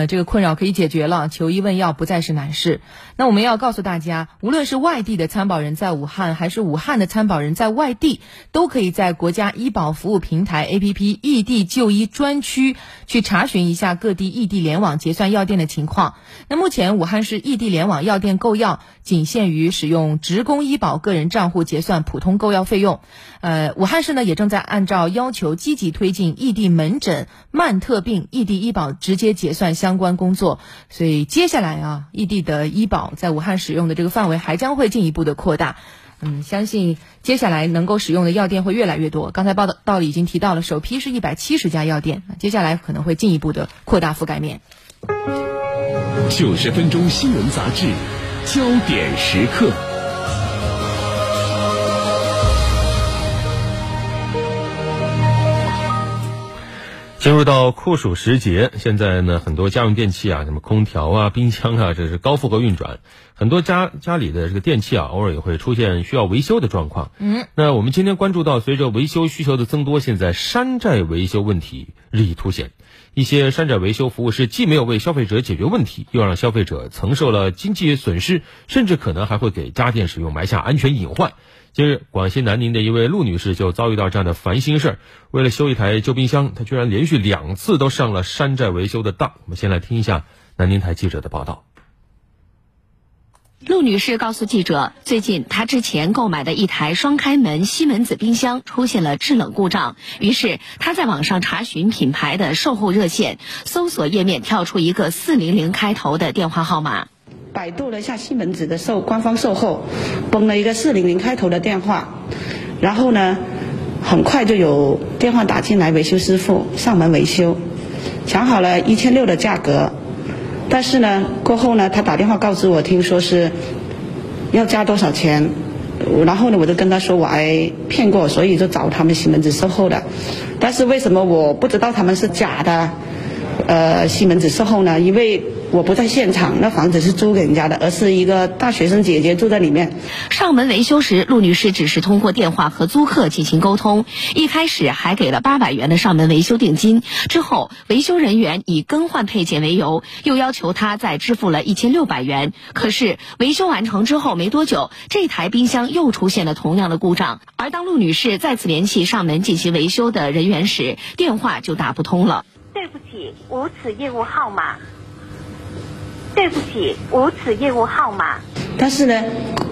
这个困扰可以解决了，求医问药不再是难事。那我们要告诉大家，无论是外地的参保人在武汉，还是武汉的参保人在外地，都可以在国家医保服务平台 APP 异地就医专区去查询一下各地异地联网结算药店的情况。那目前武汉市异地联网药店购药仅限于使用职工医保个人账户结算普通购药费用。武汉市呢也正在按照要求积极推进异地门诊、慢特病、异地医保直接结算相关工作，所以接下来啊，异地的医保在武汉使用的这个范围还将会进一步的扩大。相信接下来能够使用的药店会越来越多。刚才报道里已经提到了，首批是170家药店，接下来可能会进一步的扩大覆盖面。90分钟新闻杂志，焦点时刻。进入到酷暑时节，现在呢，很多家用电器啊，什么空调啊、冰箱啊，这是高负荷运转。很多家里的这个电器啊，偶尔也会出现需要维修的状况。那我们今天关注到，随着维修需求的增多，现在山寨维修问题日益凸显。一些山寨维修服务是既没有为消费者解决问题，又让消费者承受了经济损失，甚至可能还会给家电使用埋下安全隐患。近日，广西南宁的一位陆女士就遭遇到这样的烦心事儿。为了修一台旧冰箱，她居然连续2次都上了山寨维修的当。我们先来听一下南宁台记者的报道。陆女士告诉记者，最近她之前购买的一台双开门西门子冰箱出现了制冷故障，于是她在网上查询品牌的售后热线，搜索页面跳出一个400开头的电话号码。百度了一下西门子的官方售后，崩了一个400开头的电话，然后呢，很快就有电话打进来，维修师傅上门维修，讲好了1600的价格。但是呢，过后呢，他打电话告知我，听说是要加多少钱，然后呢，我就跟他说我挨骗过，所以就找他们西门子售后的。但是为什么我不知道他们是假的？西门子售后呢？因为我不在现场，那房子是租给人家的，而是一个大学生姐姐住在里面。上门维修时，陆女士只是通过电话和租客进行沟通，一开始还给了800元的上门维修定金，之后维修人员以更换配件为由，又要求她再支付了1600元。可是维修完成之后没多久，这台冰箱又出现了同样的故障，而当陆女士再次联系上门进行维修的人员时，电话就打不通了。对不起，无此业务号码。对不起，无此业务号码。但是呢，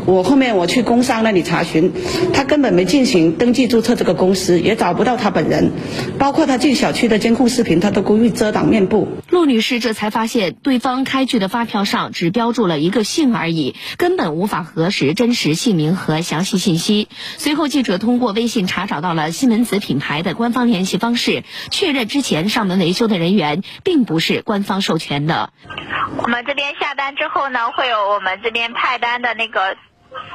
我后面我去工商那里查询，他根本没进行登记注册这个公司，也找不到他本人，包括他进小区的监控视频，他都故意遮挡面部。陆女士这才发现，对方开具的发票上只标注了一个姓而已，根本无法核实真实姓名和详细信息。随后，记者通过微信查找到了西门子品牌的官方联系方式，确认之前上门维修的人员并不是官方授权的。我们这边下单之后呢，会有我们这边派单的那个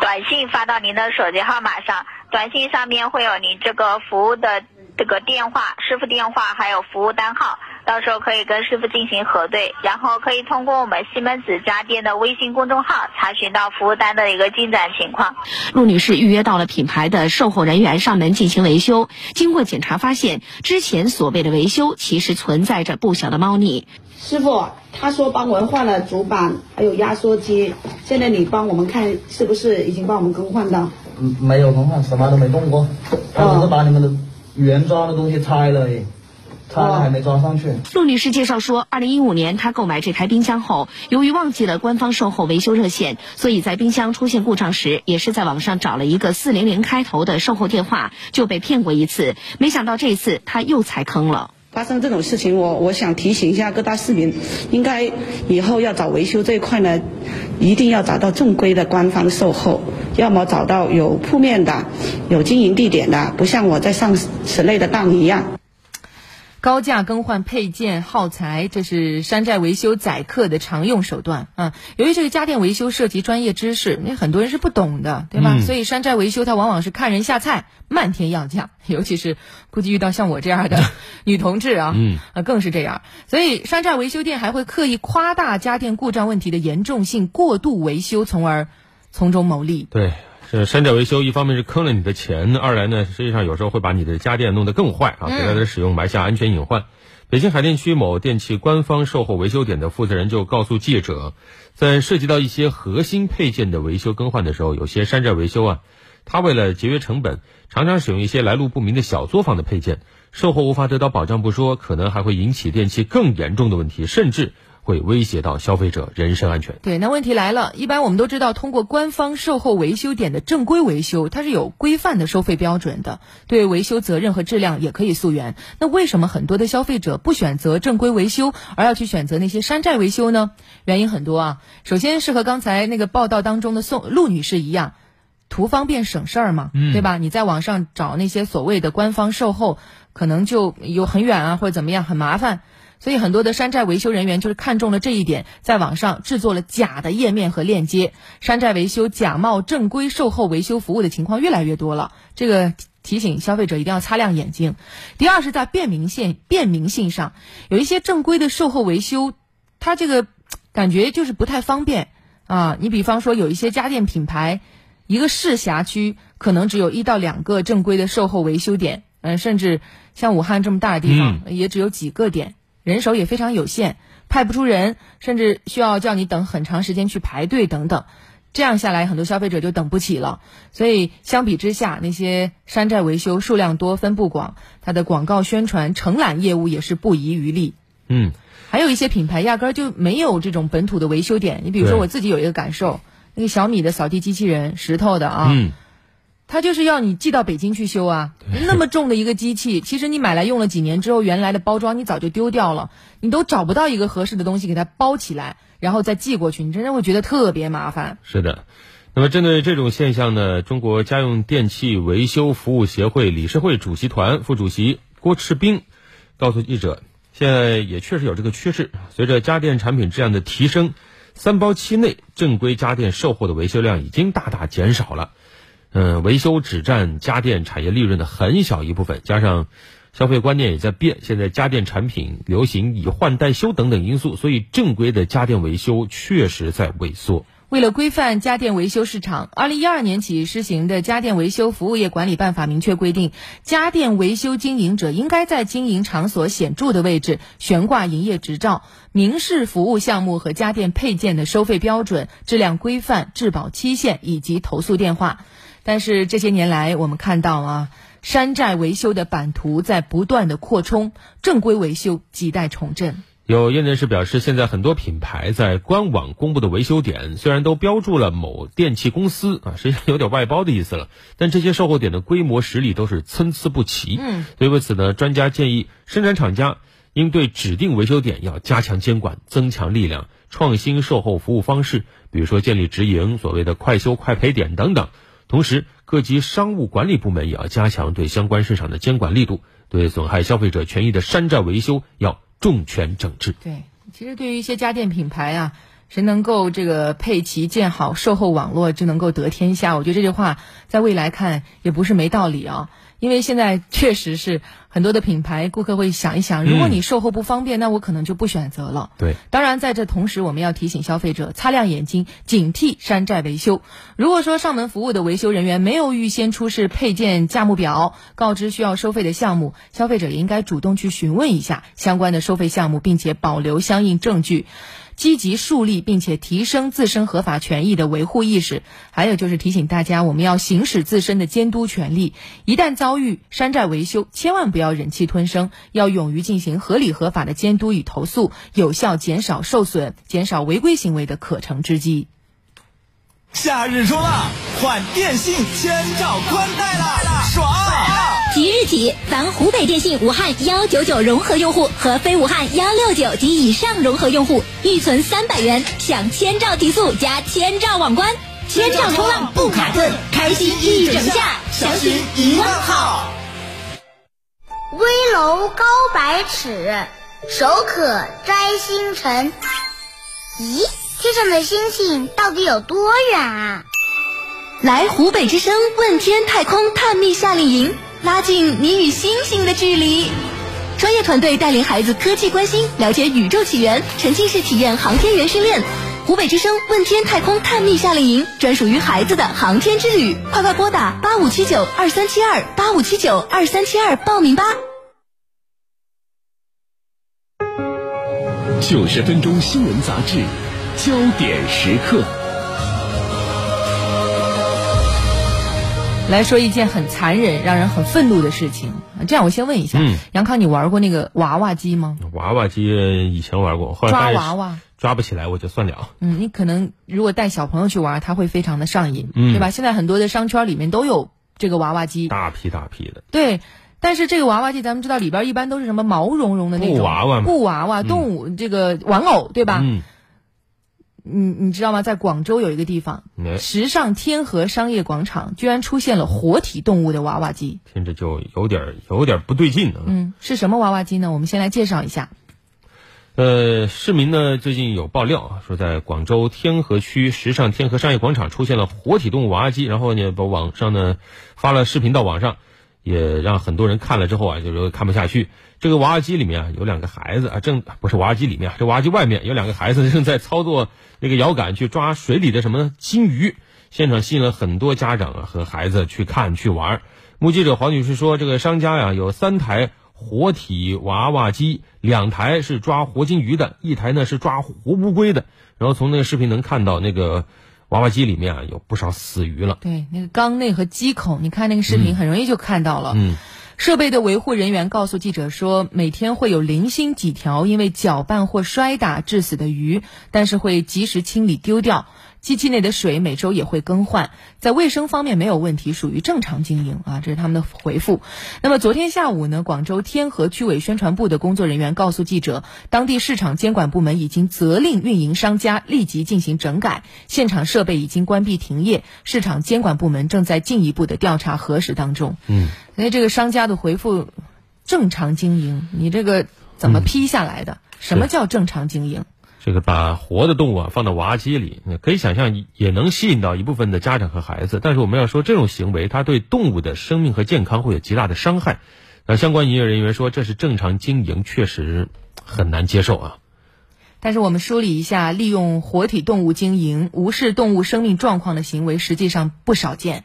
短信发到您的手机号码上，短信上面会有您这个服务的这个电话、师傅电话，还有服务单号，到时候可以跟师傅进行核对，然后可以通过我们西门子家电的微信公众号查询到服务单的一个进展情况。陆女士预约到了品牌的售后人员上门进行维修，经过检查发现，之前所谓的维修其实存在着不小的猫腻。师傅，他说帮我们换了主板，还有压缩机，现在你帮我们看是不是已经帮我们更换到？没有更换，什么都没动过，他只是把你们的原装的东西拆了而已。他还没装上去。陆女士介绍说，2015年她购买这台冰箱后，由于忘记了官方售后维修热线，所以在冰箱出现故障时，也是在网上找了一个400开头的售后电话，就被骗过一次。没想到这次她又踩坑了。发生这种事情，我想提醒一下各大市民，应该以后要找维修这一块呢，一定要找到正规的官方售后，要么找到有铺面的、有经营地点的，不像我在上此类的当一样。高价更换配件耗材，这是山寨维修宰客的常用手段啊！由于这个家电维修涉及专业知识，那很多人是不懂的，对吧？所以山寨维修它往往是看人下菜，漫天要价，尤其是估计遇到像我这样的女同志啊，更是这样。所以山寨维修店还会刻意夸大家电故障问题的严重性，过度维修，从而从中牟利。对。这山寨维修一方面是坑了你的钱，二来呢，实际上有时候会把你的家电弄得更坏啊，给大家使用埋下安全隐患。北京海淀区某电器官方售后维修点的负责人就告诉记者，在涉及到一些核心配件的维修更换的时候，有些山寨维修啊，他为了节约成本，常常使用一些来路不明的小作坊的配件，售后无法得到保障不说，可能还会引起电器更严重的问题，甚至会威胁到消费者人身安全。对，那问题来了，一般我们都知道，通过官方售后维修点的正规维修，它是有规范的收费标准的，对维修责任和质量也可以溯源。那为什么很多的消费者不选择正规维修，而要去选择那些山寨维修呢？原因很多啊，首先是和刚才那个报道当中的陆女士一样，图方便省事儿嘛，对吧？你在网上找那些所谓的官方售后，可能就有很远啊，或者怎么样，很麻烦。所以很多的山寨维修人员就是看中了这一点，在网上制作了假的页面和链接，山寨维修假冒正规售后维修服务的情况越来越多了，这个提醒消费者一定要擦亮眼睛。第二是在便民性上，有一些正规的售后维修，它这个感觉就是不太方便啊。你比方说有一些家电品牌，一个市辖区可能只有1到2个正规的售后维修点，甚至像武汉这么大的地方，也只有几个点。人手也非常有限，派不出人，甚至需要叫你等很长时间去排队等等。这样下来，很多消费者就等不起了。所以相比之下，那些山寨维修数量多、分布广，它的广告宣传、承揽业务也是不遗余力。嗯，还有一些品牌压根儿就没有这种本土的维修点。你比如说，我自己有一个感受，那个小米的扫地机器人，石头的啊。嗯，他就是要你寄到北京去修啊，那么重的一个机器，其实你买来用了几年之后，原来的包装你早就丢掉了，你都找不到一个合适的东西给它包起来，然后再寄过去，你真的会觉得特别麻烦。是的，那么针对这种现象呢，中国家用电器维修服务协会理事会主席团副主席郭赤兵告诉记者，现在也确实有这个趋势，随着家电产品质量的提升，三包期内正规家电售后的维修量已经大大减少了。维修只占家电产业利润的很小一部分，加上消费观念也在变，现在家电产品流行以换代修等等因素，所以正规的家电维修确实在萎缩。为了规范家电维修市场，2012 年起施行的《家电维修服务业管理办法》明确规定，家电维修经营者应该在经营场所显著的位置悬挂营业执照，明示服务项目和家电配件的收费标准、质量规范、质保期限以及投诉电话。但是这些年来，我们看到山寨维修的版图在不断的扩充，正规维修亟待重振。有业内人士表示，现在很多品牌在官网公布的维修点虽然都标注了某电器公司实际上有点外包的意思了，但这些售后点的规模实力都是参差不齐。所以为此呢，专家建议生产厂家应对指定维修点要加强监管，增强力量，创新售后服务方式，比如说建立直营、所谓的快修快赔点等等。同时，各级商务管理部门也要加强对相关市场的监管力度，对损害消费者权益的山寨维修要重拳整治。对，其实对于一些家电品牌谁能够这个配齐建好售后网络，就能够得天下。我觉得这句话在未来看也不是没道理啊，因为现在确实是很多的品牌顾客会想一想，如果你售后不方便，那我可能就不选择了。对，当然在这同时，我们要提醒消费者擦亮眼睛，警惕山寨维修。如果说上门服务的维修人员没有预先出示配件价目表，告知需要收费的项目，消费者也应该主动去询问一下相关的收费项目，并且保留相应证据，积极树立并且提升自身合法权益的维护意识。还有就是提醒大家，我们要行使自身的监督权利，一旦遭遇山寨维修，千万不要忍气吞声，要勇于进行合理合法的监督与投诉，有效减少受损，减少违规行为的可乘之机。夏日冲浪，换电信千兆宽带啦，爽啊！即日起，凡湖北电信武汉199融合用户和非武汉169及以上融合用户，预存300元，享千兆提速加千兆网关，千兆冲浪不卡顿，开心一整夏，详询10000号。危楼高百尺，手可摘星辰。咦，天上的星星到底有多远啊？来湖北之声问天太空探秘夏令营，拉近你与星星的距离。专业团队带领孩子科技观星，了解宇宙起源，沉浸式体验航天员训练。湖北之声问天太空探秘夏令营，专属于孩子的航天之旅。快快拨打8579237285792372报名吧。90分钟新闻杂志，焦点时刻。来说一件很残忍、让人很愤怒的事情。这样，我先问一下，杨康，你玩过那个娃娃机吗？娃娃机以前玩过，后来抓娃娃抓不起来，我就算了。你可能如果带小朋友去玩，他会非常的上瘾，对吧？现在很多的商圈里面都有这个娃娃机，大批大批的。对，但是这个娃娃机咱们知道里边一般都是什么毛茸茸的那种布娃娃嘛，布娃娃动物这个玩偶，对吧？你知道吗？在广州有一个地方，时尚天河商业广场居然出现了活体动物的娃娃机，听着就有点不对劲呢。是什么娃娃机呢？我们先来介绍一下。市民呢最近有爆料说，在广州天河区时尚天河商业广场出现了活体动物娃娃机，然后呢把网上呢发了视频到网上，也让很多人看了之后就是看不下去。这个娃娃机里面有两个孩子这娃娃机外面有两个孩子正在操作那个摇杆去抓水里的什么呢？金鱼。现场吸引了很多家长和孩子去看去玩。目击者黄女士说，这个商家有3台活体娃娃机，两台是抓活金鱼的，一台呢是抓活乌龟的。然后从那个视频能看到那个娃娃机里面啊有不少死鱼了。对，那个缸内和机口，你看那个视频很容易就看到了。设备的维护人员告诉记者说，每天会有零星几条因为搅拌或摔打致死的鱼，但是会及时清理丢掉。机器内的水每周也会更换，在卫生方面没有问题，属于正常经营啊，这是他们的回复。那么昨天下午呢，广州天河区委宣传部的工作人员告诉记者，当地市场监管部门已经责令运营商家立即进行整改，现场设备已经关闭停业，市场监管部门正在进一步的调查核实当中。所以这个商家的回复，正常经营，你这个怎么批下来的？什么叫正常经营？这个把活的动物啊放到娃娃机里，可以想象也能吸引到一部分的家长和孩子，但是我们要说这种行为它对动物的生命和健康会有极大的伤害。那相关营业人员说这是正常经营，确实很难接受啊。但是我们梳理一下，利用活体动物经营无视动物生命状况的行为实际上不少见。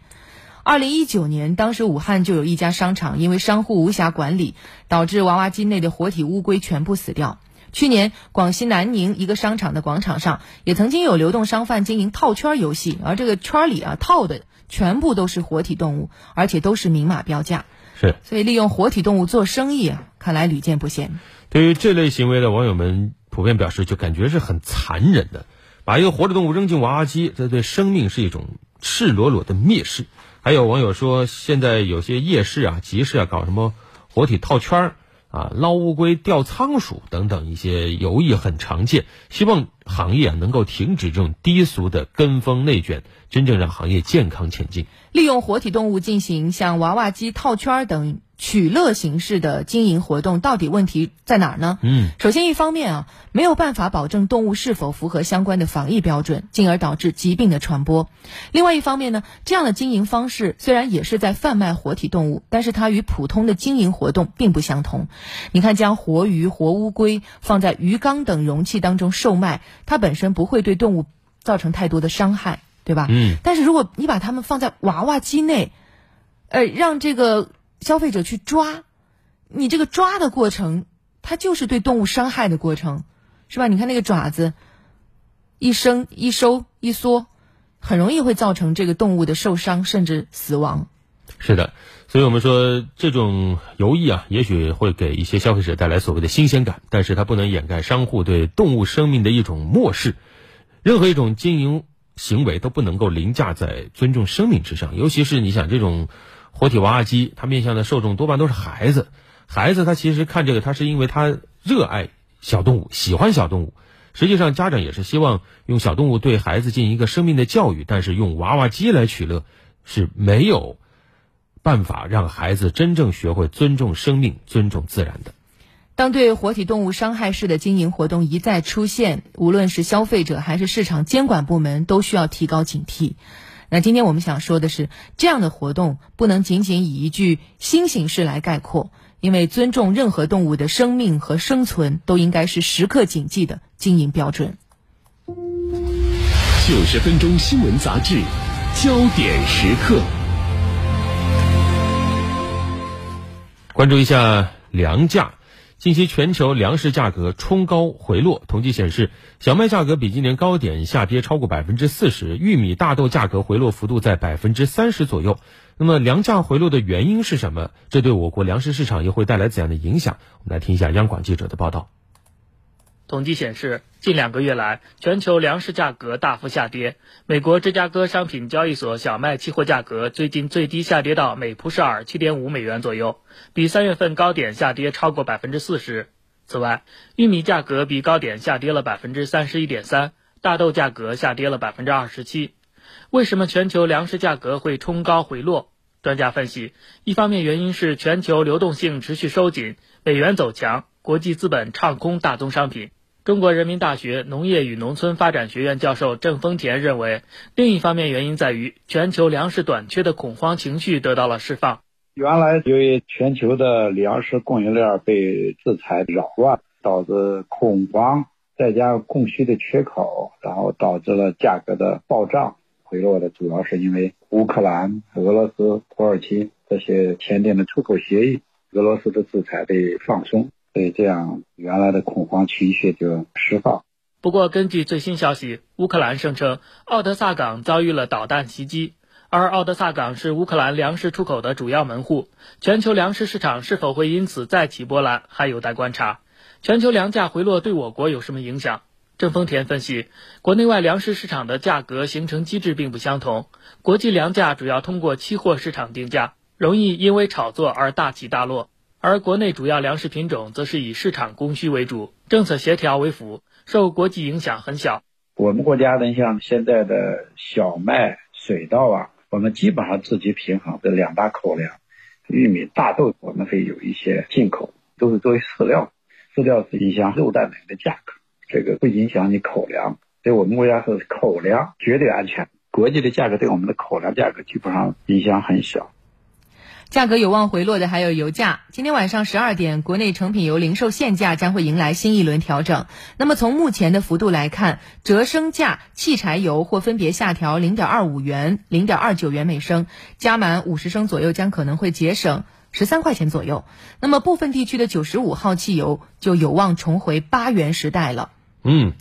2019年，当时武汉就有一家商场因为商户无暇管理，导致娃娃机内的活体乌龟全部死掉。去年，广西南宁一个商场的广场上也曾经有流动商贩经营套圈游戏，而这个圈里啊套的全部都是活体动物，而且都是明码标价。是，所以利用活体动物做生意啊，看来屡见不鲜。对于这类行为的网友们普遍表示，就感觉是很残忍的，把一个活着动物扔进娃娃机，这对生命是一种赤裸裸的蔑视。还有网友说，现在有些夜市啊、集市啊搞什么活体套圈啊，捞乌龟、钓仓鼠等等一些游艺很常见，希望行业能够停止这种低俗的跟风内卷，真正让行业健康前进。利用活体动物进行像娃娃机、套圈等取乐形式的经营活动，到底问题在哪儿呢？首先一方面啊，没有办法保证动物是否符合相关的防疫标准，进而导致疾病的传播。另外一方面呢，这样的经营方式虽然也是在贩卖活体动物，但是它与普通的经营活动并不相同。你看，将活鱼、活乌龟放在鱼缸等容器当中售卖，它本身不会对动物造成太多的伤害，对吧？但是如果你把它们放在娃娃机内，让这个消费者去抓，你这个抓的过程，它就是对动物伤害的过程，是吧？你看那个爪子，一伸、一收、一缩，很容易会造成这个动物的受伤甚至死亡。是的，所以我们说这种游艺啊，也许会给一些消费者带来所谓的新鲜感，但是它不能掩盖商户对动物生命的一种漠视。任何一种经营行为都不能够凌驾在尊重生命之上，尤其是你想这种活体娃娃机，它面向的受众多半都是孩子，孩子他其实看这个，他是因为他热爱小动物，喜欢小动物。实际上家长也是希望用小动物对孩子进行一个生命的教育，但是用娃娃机来取乐是没有办法让孩子真正学会尊重生命、尊重自然的。当对活体动物伤害式的经营活动一再出现，无论是消费者还是市场监管部门都需要提高警惕。那今天我们想说的是，这样的活动不能仅仅以一句新形式来概括，因为尊重任何动物的生命和生存都应该是时刻谨记的经营标准。90分钟新闻杂志，焦点时刻，关注一下粮价。近期全球粮食价格冲高回落，统计显示，小麦价格比今年高点下跌超过 40%， 玉米、大豆价格回落幅度在 30% 左右。那么粮价回落的原因是什么？这对我国粮食市场又会带来怎样的影响？我们来听一下央广记者的报道。统计显示，近2个月来，全球粮食价格大幅下跌。美国芝加哥商品交易所小麦期货价格最近最低下跌到每蒲式耳 7.5 美元左右，比3月份高点下跌超过 40%。 此外，玉米价格比高点下跌了 31.3%， 大豆价格下跌了 27%。 为什么全球粮食价格会冲高回落？专家分析，一方面原因是全球流动性持续收紧，美元走强，国际资本唱空大宗商品。中国人民大学农业与农村发展学院教授郑丰田认为，另一方面原因在于全球粮食短缺的恐慌情绪得到了释放。原来由于全球的粮食供应链被制裁扰乱，导致恐慌，再加上供需的缺口，然后导致了价格的暴涨。回落的主要是因为乌克兰、俄罗斯、土耳其这些签订的出口协议，俄罗斯的制裁被放松，所以这样原来的恐慌情绪就释放。不过根据最新消息，乌克兰声称奥德萨港遭遇了导弹袭击，而奥德萨港是乌克兰粮食出口的主要门户，全球粮食市场是否会因此再起波澜还有待观察。全球粮价回落对我国有什么影响？郑丰田分析，国内外粮食市场的价格形成机制并不相同，国际粮价主要通过期货市场定价，容易因为炒作而大起大落，而国内主要粮食品种则是以市场供需为主，政策协调为辅，受国际影响很小。我们国家呢，像现在的小麦、水稻啊，我们基本上自己平衡这两大口粮，玉米、大豆我们会有一些进口，都是作为饲料，饲料是影响肉蛋奶的价格，这个不影响你口粮，所以我们国家是口粮绝对安全，国际的价格对我们的口粮价格基本上影响很小。价格有望回落的还有油价。今天晚上12点，国内成品油零售限价将会迎来新一轮调整。那么从目前的幅度来看，折升价汽柴油或分别下调 0.25 元、0.29 元每升，加满50升左右将可能会节省13块钱左右。那么部分地区的95号汽油就有望重回8元时代了。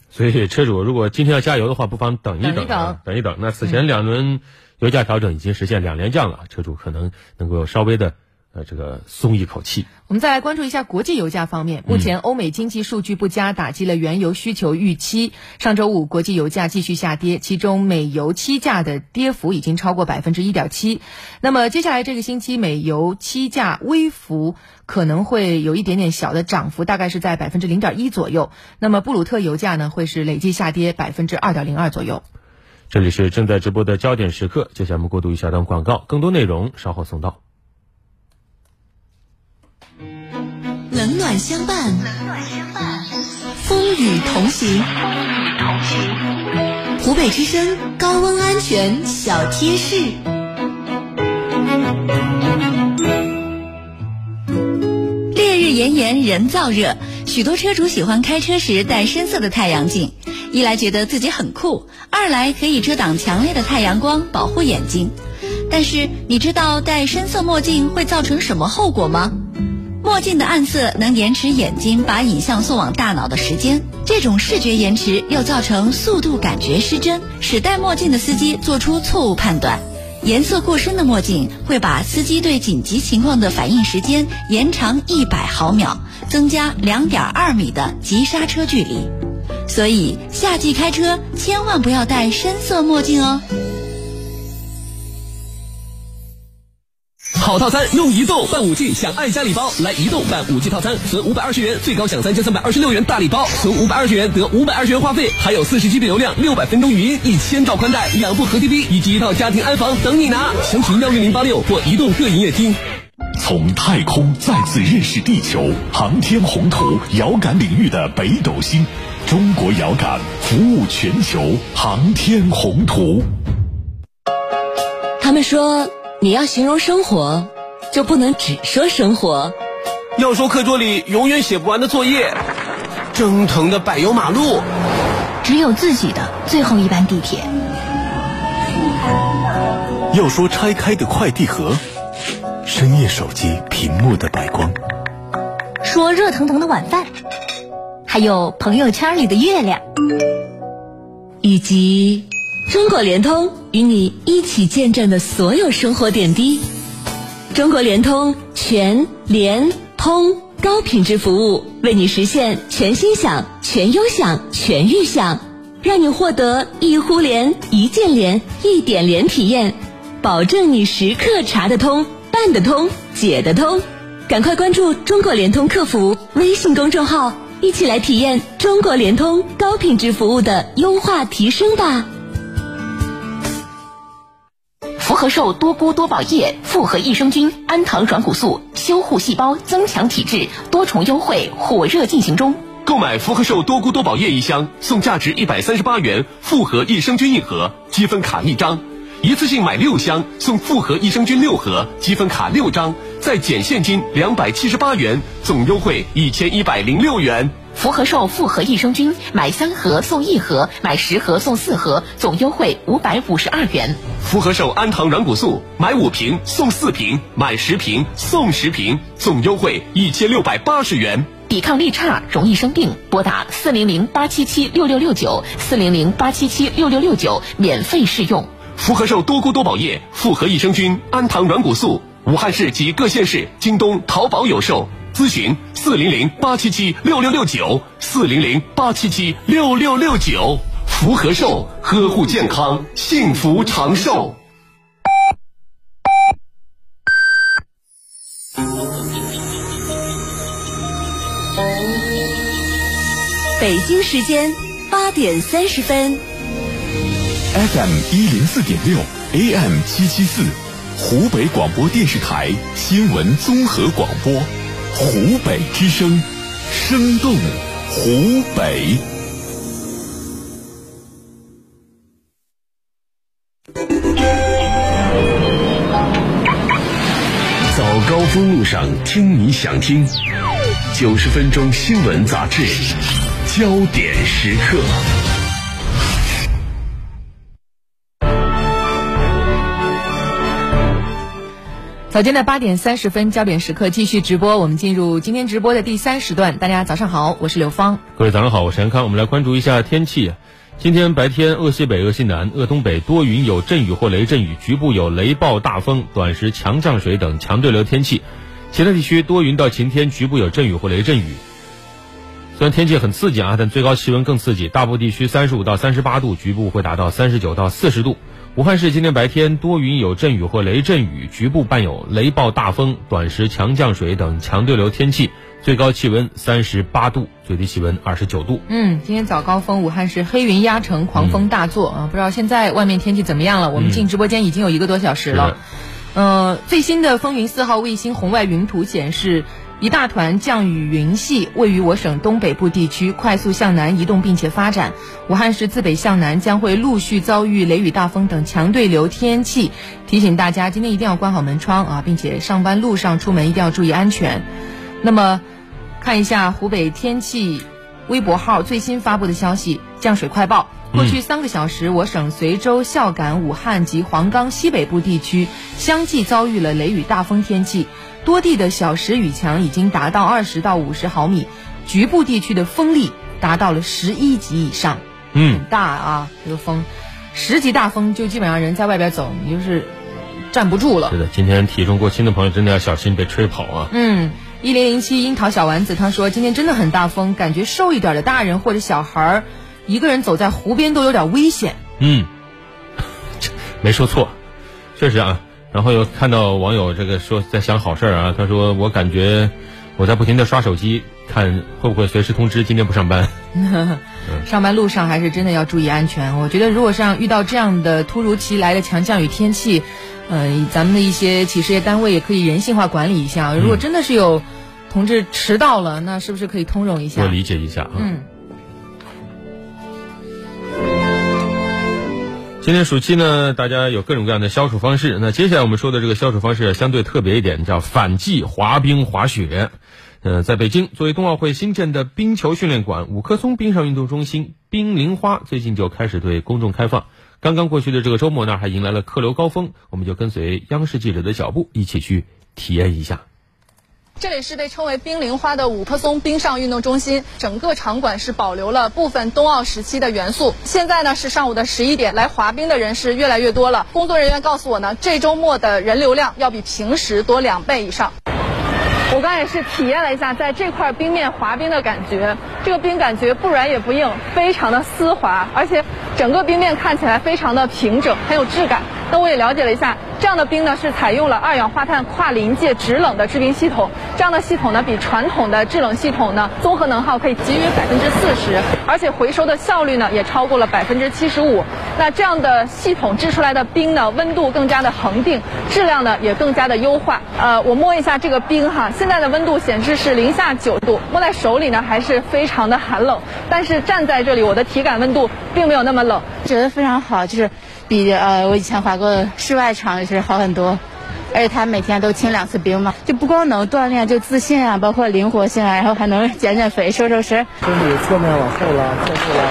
所以车主如果今天要加油的话，不妨等一等，等一等。那此前两轮油价调整已经实现两连降了，车主可能够稍微的松一口气。我们再来关注一下国际油价方面。目前欧美经济数据不佳，打击了原油需求预期。上周五国际油价继续下跌，其中美油期价的跌幅已经超过 1.7%。 那么接下来这个星期美油期价微幅可能会有一点点小的涨幅，大概是在 0.1% 左右。那么布鲁特油价呢，会是累计下跌 2.02% 左右。这里是正在直播的焦点时刻，接下来我们过渡一下段广告，更多内容稍后送到。冷暖相伴，风雨同行。湖北之声高温安全小贴士。烈日炎炎人造热，许多车主喜欢开车时戴深色的太阳镜，一来觉得自己很酷，二来可以遮挡强烈的太阳光，保护眼睛。但是你知道戴深色墨镜会造成什么后果吗？墨镜的暗色能延迟眼睛把影像送往大脑的时间，这种视觉延迟又造成速度感觉失真，使戴墨镜的司机做出错误判断。颜色过深的墨镜会把司机对紧急情况的反应时间延长100毫秒，增加 2.2 米的急刹车距离。所以夏季开车千万不要戴深色墨镜哦。好套餐用移动办 5G 享爱家礼包，来移动办 5G 套餐，存520元最高享3326元大礼包，存520元得520元话费，还有40GB 流量、600分钟语音、1000兆宽带、2部合 TV 以及一套家庭安防等你拿。详询11086或移动各营业厅。从太空再次认识地球，航天宏图遥感领域的北斗星，中国遥感服务全球航天宏图。他们说。你要形容生活，就不能只说生活，要说课桌里永远写不完的作业，蒸腾的柏油马路，只有自己的最后一班地铁。要说拆开的快递盒，深夜手机屏幕的白光，说热腾腾的晚饭，还有朋友圈里的月亮，以及中国联通与你一起见证的所有生活点滴。中国联通全联通高品质服务，为你实现全心享、全优享、全域享，让你获得一呼联、一键联、一点联体验，保证你时刻查得通、办得通、解得通。赶快关注中国联通客服微信公众号，一起来体验中国联通高品质服务的优化提升吧。符合寿多菇多宝液，复合益生菌、氨糖软骨素，修护细胞，增强体质，多重优惠火热进行中。购买符合寿多菇多宝液一箱，送价值138元复合益生菌一盒，积分卡一张；一次性买6箱，送复合益生菌6盒，积分卡6张，再减现金278元，总优惠1106元。福和寿复合益生菌，买3盒送1盒，买10盒送4盒，总优惠552元。福和寿氨糖软骨素，买5瓶送4瓶，买10瓶送10瓶，总优惠1680元。抵抗力差，容易生病，拨打400-877-6669，400-877-6669免费试用。福和寿多菇多宝液、复合益生菌、氨糖软骨素，武汉市及各县市、京东、淘宝有售。咨询400-877-6669，400-877-6669。福和寿，呵护健康，幸福长寿。北京时间8:30。FM 104.6 ，AM 774，湖北广播电视台新闻综合广播，湖北之声，生动湖北。早高峰路上听你想听，90分钟新闻杂志，焦点时刻。早间的8:30，焦点时刻继续直播。我们进入今天直播的第30段。大家早上好，我是刘芳。各位早上好，我是杨康。我们来关注一下天气。今天白天鄂西北、鄂西南、鄂东北多云有阵雨或雷阵雨，局部有雷暴、大风、短时强降水等强对流天气。其他地区多云到晴天，局部有阵雨或雷阵雨。虽然天气很刺激啊，但最高气温更刺激，大部地区35到38度，局部会达到39到40度。武汉市今天白天多云有阵雨或雷阵雨，局部伴有雷暴、大风、短时强降水等强对流天气，最高气温38度，最低气温29度。今天早高峰武汉市黑云压城，狂风大作啊！不知道现在外面天气怎么样了？我们进直播间已经有1个多小时了。最新的风云4号卫星红外云图显示，一大团降雨云系位于我省东北部地区，快速向南移动并且发展。武汉市自北向南将会陆续遭遇雷雨、大风等强对流天气，提醒大家今天一定要关好门窗啊，并且上班路上出门一定要注意安全。那么，看一下湖北天气微博号最新发布的消息，降水快报。过去3个小时，我省随州、孝感、武汉及黄冈西北部地区相继遭遇了雷雨大风天气，多地的小时雨强已经达到20到50毫米，局部地区的风力达到了11级以上。很大啊，这个风，10级大风就基本上人在外边走，你就是站不住了。是的，今天体重过轻的朋友真的要小心被吹跑啊。1007樱桃小丸子他说，今天真的很大风，感觉瘦一点的大人或者小孩一个人走在湖边都有点危险。没说错，确实啊。然后又看到网友这个说在想好事啊，他说我感觉我在不停的刷手机，看会不会随时通知今天不上班。上班路上还是真的要注意安全。我觉得如果像遇到这样的突如其来的强降雨天气，咱们的一些企事业单位也可以人性化管理一下。如果真的是有同志迟到了，那是不是可以通融一下，我理解一下啊。今天暑期呢，大家有各种各样的消暑方式。那接下来我们说的这个消暑方式相对特别一点，叫反季滑冰滑雪。在北京作为冬奥会新建的冰球训练馆，5棵松冰上运动中心冰凌花最近就开始对公众开放。刚刚过去的这个周末呢，还迎来了客流高峰。我们就跟随央视记者的脚步，一起去体验一下。这里是被称为冰凌花的5棵松冰上运动中心，整个场馆是保留了部分冬奥时期的元素。现在呢是上午的11点，来滑冰的人是越来越多了。工作人员告诉我呢，这周末的人流量要比平时多2倍以上。我刚也是体验了一下在这块冰面滑冰的感觉，这个冰感觉不软也不硬，非常的丝滑，而且整个冰面看起来非常的平整，很有质感。那我也了解了一下，这样的冰呢是采用了2氧化碳跨临界直冷的制冰系统，这样的系统呢比传统的制冷系统呢综合能耗可以节约40%，而且回收的效率呢也超过了75%。那这样的系统制出来的冰呢，温度更加的恒定，质量呢也更加的优化。我摸一下这个冰哈，现在的温度显示是零下9度，摸在手里呢还是非常的寒冷，但是站在这里我的体感温度并没有那么冷，觉得非常好，就是比我以前滑过室外场也是好很多。而且他每天都清2次冰嘛，就不光能锻炼就自信啊，包括灵活性啊，然后还能减减肥、收收身。身体侧面往后拉，侧后拉。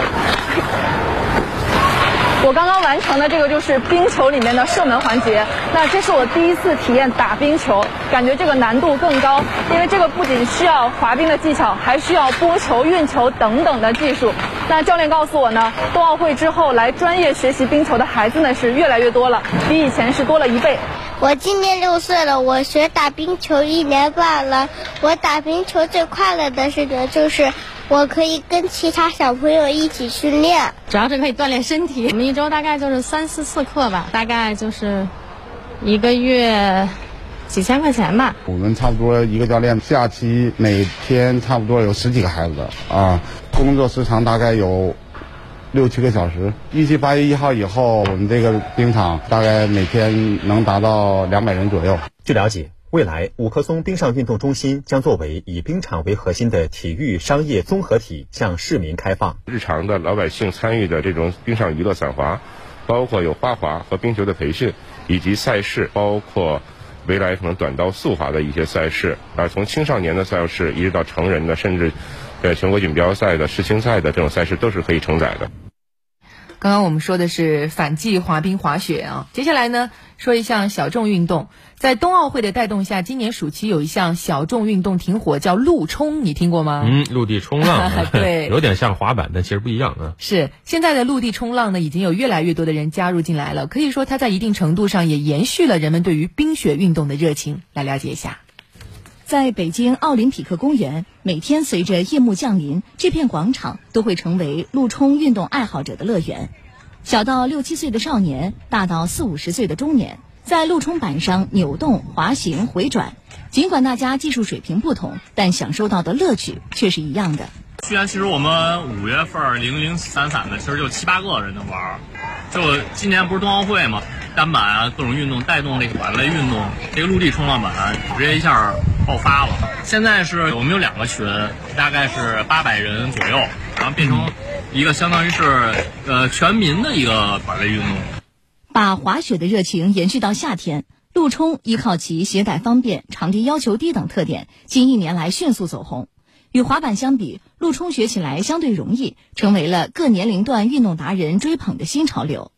我刚刚完成的这个就是冰球里面的射门环节，那这是我第一次体验打冰球，感觉这个难度更高，因为这个不仅需要滑冰的技巧，还需要拨球、运球等等的技术。那教练告诉我呢，冬奥会之后来专业学习冰球的孩子呢是越来越多了，比以前是多了1倍。我今年6岁了，我学打冰球1年半了。我打冰球最快乐的事情就是我可以跟其他小朋友一起训练，主要是可以锻炼身体。我们一周大概就是3-4次课吧，大概就是1个月几千块钱吧。我们差不多一个教练下期每天差不多有10几个孩子啊，工作时长大概有6-7个小时。预计8月1号以后，我们这个冰场大概每天能达到200人左右。据了解，未来五棵松冰上运动中心将作为以冰场为核心的体育商业综合体向市民开放。日常的老百姓参与的这种冰上娱乐散滑，包括有花滑和冰球的培训，以及赛事，包括未来可能短道速滑的一些赛事啊，从青少年的赛事一直到成人的，甚至全国锦标赛的、世青赛的这种赛事都是可以承载的。刚刚我们说的是反季滑冰、滑雪啊，接下来呢说一项小众运动。在冬奥会的带动下，今年暑期有一项小众运动挺火，叫陆冲，你听过吗？陆地冲浪、啊、对，有点像滑板但其实不一样啊。是，现在的陆地冲浪呢已经有越来越多的人加入进来了，可以说它在一定程度上也延续了人们对于冰雪运动的热情。来了解一下，在北京奥林匹克公园，每天随着夜幕降临，这片广场都会成为陆冲运动爱好者的乐园。小到6-7岁的少年，大到40-50岁的中年，在陆冲板上扭动、滑行、回转。尽管大家技术水平不同，但享受到的乐趣却是一样的。去年其实我们5月份零散的，其实就7-8个人能玩。就今年不是冬奥会嘛，单板啊各种运动带动这个板类运动，这个陆地冲浪板直接一下爆发了。现在是我们有2个群，大概是800人左右，然后变成一个相当于是全民的一个板类运动。把滑雪的热情延续到夏天，陆冲依靠其携带方便、场地要求低等特点，近1年来迅速走红。与滑板相比，陆冲学起来相对容易，成为了各年龄段运动达人追捧的新潮流。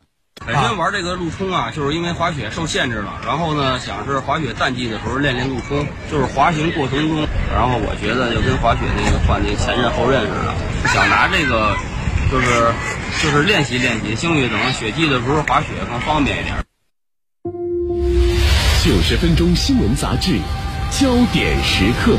本身玩这个陆冲啊，就是因为滑雪受限制了，然后呢想是滑雪淡季的时候练练陆冲，就是滑行过程中，然后我觉得就跟滑雪那个换那个前刃后刃似的，想拿这个就是练习练习，兴许等雪季的时候滑雪更方便一点。90分钟新闻杂志，焦点时刻。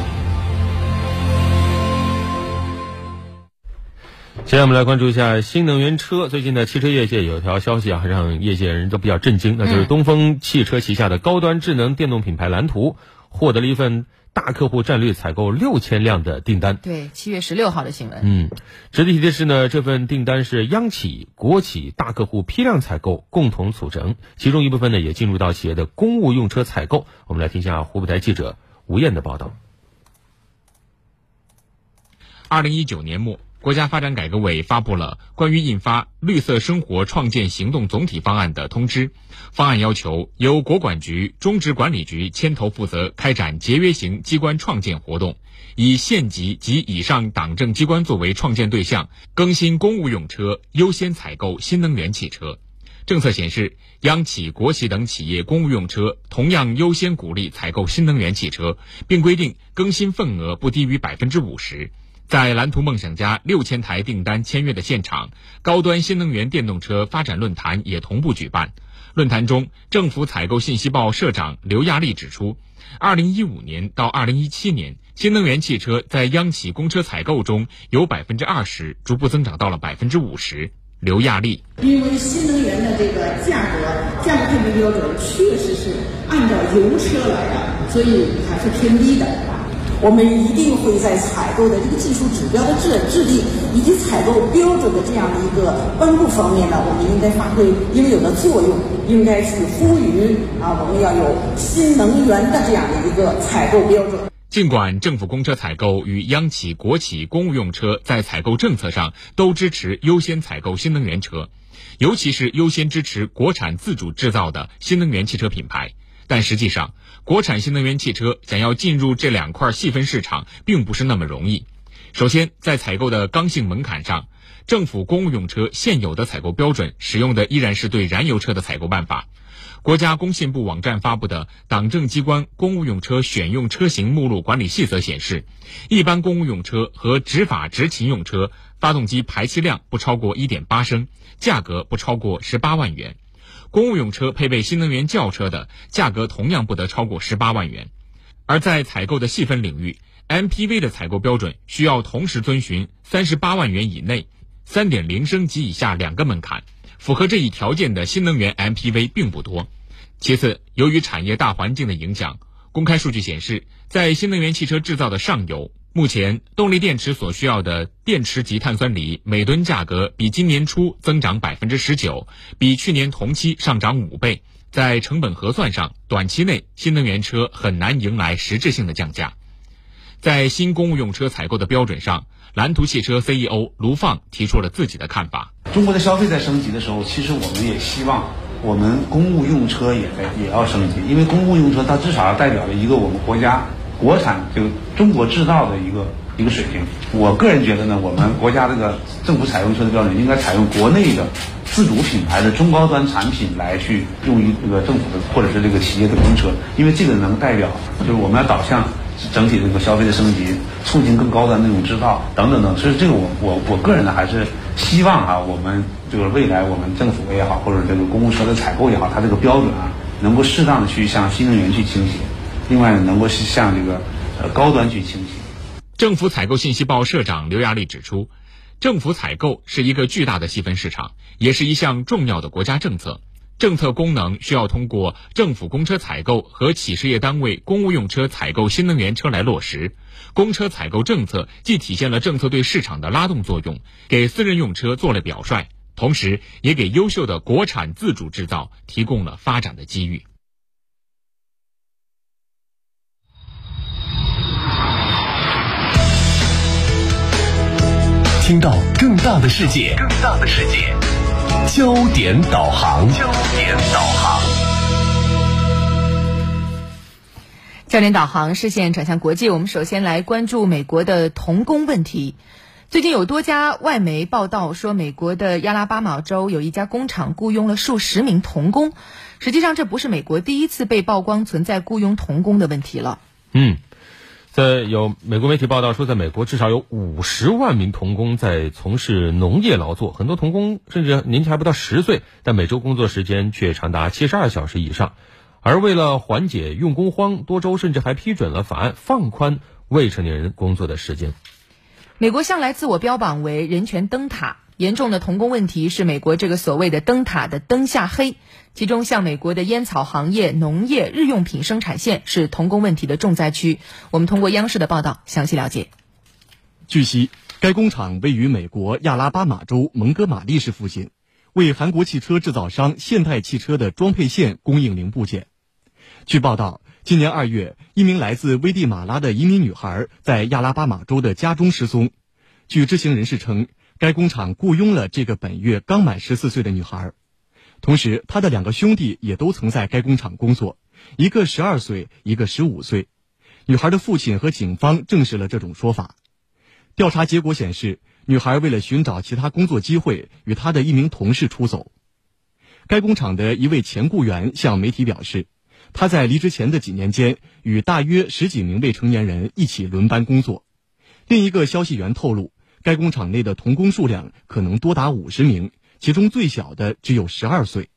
现在我们来关注一下新能源车。最近的汽车业界有一条消息啊，让业界人都比较震惊，那就是东风汽车旗下的高端智能电动品牌蓝图获得了一份大客户战略采购6000辆的订单。对，7月16号的新闻。值得提的是呢，这份订单是央企、国企大客户批量采购共同组成，其中一部分呢也进入到企业的公务用车采购。我们来听一下湖北台记者吴燕的报道。2019年末，国家发展改革委发布了关于印发《绿色生活创建行动总体方案》的通知。方案要求由国管局、中直管理局牵头负责开展节约型机关创建活动，以县级及以上党政机关作为创建对象，更新公务用车，优先采购新能源汽车。政策显示，央企、国企等企业公务用车同样优先鼓励采购新能源汽车，并规定更新份额不低于50%。在蓝图梦想家6000台订单签约的现场，高端新能源电动车发展论坛也同步举办。论坛中，政府采购信息报社长刘亚丽指出，2015年到2017年，新能源汽车在央企公车采购中由20%逐步增长到了50%。刘亚丽：因为新能源的这个价格定的标准确实是按照油车来的，所以还是偏低的。我们一定会在采购的这个技术指标的制定以及采购标准的这样的一个颁布方面呢，我们应该发挥应有的作用，应该去呼吁我们要有新能源的这样的一个采购标准。尽管政府公车采购与央企、国企公务用车在采购政策上都支持优先采购新能源车，尤其是优先支持国产自主制造的新能源汽车品牌，但实际上，国产新能源汽车想要进入这两块细分市场并不是那么容易。首先，在采购的刚性门槛上，政府公务用车现有的采购标准使用的依然是对燃油车的采购办法。国家工信部网站发布的《党政机关公务用车选用车型目录管理细则》显示，一般公务用车和执法执勤用车发动机排气量不超过 1.8 升，价格不超过18万元。公务用车配备新能源轿车的价格同样不得超过18万元。而在采购的细分领域， MPV 的采购标准需要同时遵循38万元以内、3.0 升及以下两个门槛，符合这一条件的新能源 MPV 并不多。其次，由于产业大环境的影响，公开数据显示，在新能源汽车制造的上游，目前动力电池所需要的电池及碳酸锂每吨价格比今年初增长 19%， 比去年同期上涨5倍。在成本核算上，短期内新能源车很难迎来实质性的降价。在新公务用车采购的标准上，蓝图汽车 CEO 卢放提出了自己的看法。中国的消费在升级的时候，其实我们也希望我们公务用车也要升级，因为公务用车它至少代表了一个我们国家国产就中国制造的一个水平。我个人觉得呢，我们国家这个政府采用车的标准应该采用国内的自主品牌的中高端产品来去用于这个政府的或者是这个企业的公车，因为这个能代表就是我们要导向整体这个消费的升级，促进更高的那种制造等等等。所以这个我个人呢，还是希望啊，我们这个未来我们政府也好，或者这个公共车的采购也好，它这个标准啊，能够适当的去向新能源去倾斜，另外能够是向这个高端去倾斜。政府采购信息报社长刘亚丽指出，政府采购是一个巨大的细分市场，也是一项重要的国家政策。政策功能需要通过政府公车采购和企事业单位公务用车采购新能源车来落实。公车采购政策既体现了政策对市场的拉动作用，给私人用车做了表率，同时也给优秀的国产自主制造提供了发展的机遇。听到更大的世界，更大的世界。焦点导航，焦点导航，焦点导航视线转向国际。我们首先来关注美国的童工问题。最近有多家外媒报道说，美国的亚拉巴马州有一家工厂雇佣了数十名童工。实际上，这不是美国第一次被曝光存在雇佣童工的问题了。在有美国媒体报道说，在美国至少有50万名童工在从事农业劳作，很多童工甚至年纪还不到10岁，但每周工作时间却长达72小时以上。而为了缓解用工荒，多州甚至还批准了法案，放宽未成年人工作的时间。美国向来自我标榜为人权灯塔，严重的童工问题是美国这个所谓的灯塔的灯下黑。其中，像美国的烟草行业、农业、日用品生产线是童工问题的重灾区。我们通过央视的报道详细了解。据悉，该工厂位于美国亚拉巴马州蒙哥马利市附近，为韩国汽车制造商现代汽车的装配线供应零部件。据报道，今年2月，一名来自危地马拉的移民女孩在亚拉巴马州的家中失踪。据知情人士称，该工厂雇佣了这个本月刚满14岁的女孩。同时，他的两个兄弟也都曾在该工厂工作，一个12岁，一个15岁。女孩的父亲和警方证实了这种说法。调查结果显示，女孩为了寻找其他工作机会，与她的一名同事出走。该工厂的一位前雇员向媒体表示，他在离职前的几年间，与大约10几名未成年人一起轮班工作。另一个消息源透露，该工厂内的童工数量可能多达50名。其中最小的只有12岁。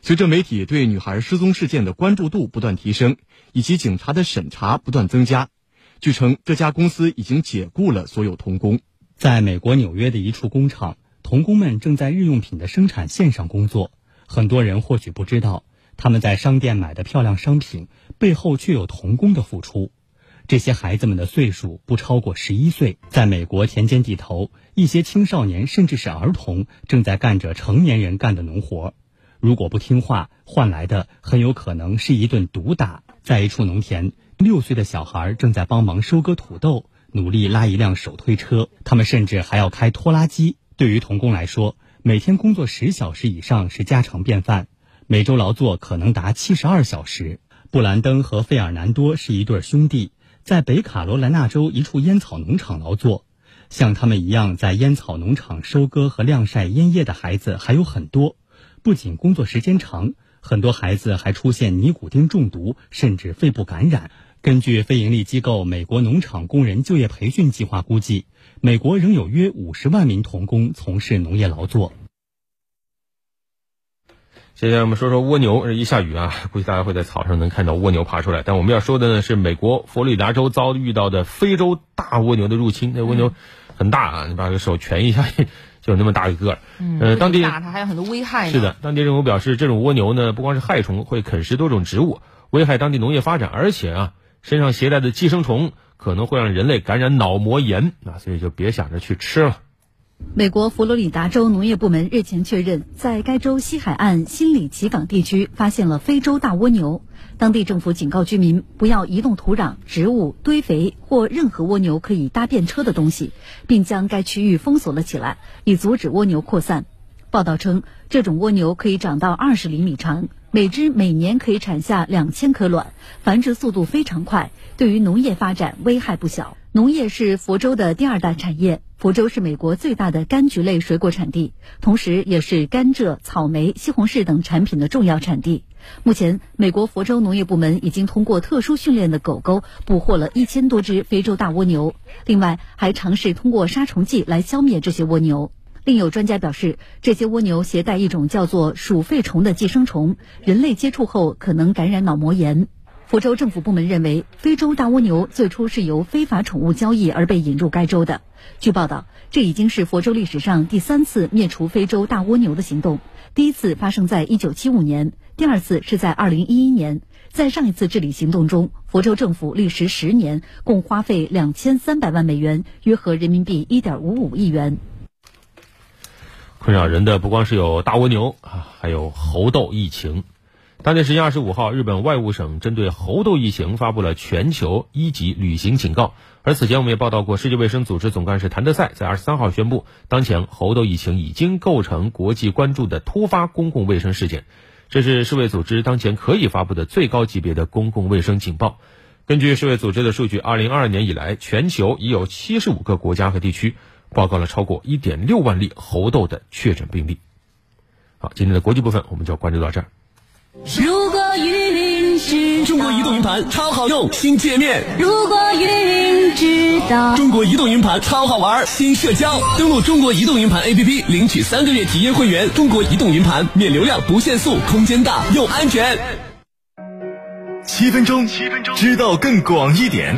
随着媒体对女孩失踪事件的关注度不断提升，以及警察的审查不断增加，据称这家公司已经解雇了所有童工。在美国纽约的一处工厂，童工们正在日用品的生产线上工作。很多人或许不知道，他们在商店买的漂亮商品背后却有童工的付出。这些孩子们的岁数不超过11岁，在美国田间地头，一些青少年甚至是儿童正在干着成年人干的农活。如果不听话，换来的很有可能是一顿毒打。在一处农田，6岁的小孩正在帮忙收割土豆，努力拉一辆手推车，他们甚至还要开拖拉机。对于童工来说，每天工作10小时以上是家常便饭。每周劳作可能达72小时。布兰登和费尔南多是一对兄弟，在北卡罗来纳州一处烟草农场劳作。像他们一样在烟草农场收割和晾晒烟叶的孩子还有很多，不仅工作时间长，很多孩子还出现尼古丁中毒，甚至肺部感染。根据非营利机构美国农场工人就业培训计划估计，美国仍有约50万名童工从事农业劳作。接下来我们说说蜗牛。一下雨啊，估计大家会在草上能看到蜗牛爬出来。但我们要说的呢是美国佛罗里达州遭遇到的非洲大蜗牛的入侵。那蜗牛很大啊，你把这个手拳一下就有那么大一个。当地它还有很多危害呢。是的，当地政府表示，这种蜗牛呢不光是害虫，会啃食多种植物，危害当地农业发展，而且啊身上携带的寄生虫可能会让人类感染脑膜炎，所以就别想着去吃了。美国佛罗里达州农业部门日前确认，在该州西海岸新里奇港地区发现了非洲大蜗牛。当地政府警告居民不要移动土壤、植物、堆肥或任何蜗牛可以搭便车的东西，并将该区域封锁了起来，以阻止蜗牛扩散。报道称，这种蜗牛可以长到20厘米长，每只每年可以产下2000颗卵，繁殖速度非常快，对于农业发展危害不小。农业是佛州的第二大产业，佛州是美国最大的柑橘类水果产地，同时也是甘蔗、草莓、西红柿等产品的重要产地。目前，美国佛州农业部门已经通过特殊训练的狗狗捕获了1000多只非洲大蜗牛，另外还尝试通过杀虫剂来消灭这些蜗牛。另有专家表示，这些蜗牛携带一种叫做鼠肺虫的寄生虫，人类接触后可能感染脑膜炎。佛州政府部门认为，非洲大蜗牛最初是由非法宠物交易而被引入该州的。据报道，这已经是佛州历史上第3次灭除非洲大蜗牛的行动，第一次发生在1975年，第二次是在2011年。在上一次治理行动中，佛州政府历时10年，共花费2300万美元，约合人民币 1.55 亿元。困扰人的不光是有大蜗牛，还有猴痘疫情。当地时间25号，日本外务省针对猴痘疫情发布了全球1级旅行警告。而此前我们也报道过，世界卫生组织总干事谭德赛在23号宣布，当前猴痘疫情已经构成国际关注的突发公共卫生事件。这是世卫组织当前可以发布的最高级别的公共卫生警报。根据世卫组织的数据，2022年以来，全球已有75个国家和地区报告了超过 1.6 万例猴痘的确诊病例。好，今天的国际部分我们就关注到这儿。如果云知道，中国移动云盘超好用，新界面。如果云知道，中国移动云盘超好玩，新社交。登录中国移动云盘 APP 领取3个月体验会员，中国移动云盘免流量、不限速，空间大又安全。7分钟，知道更广一点。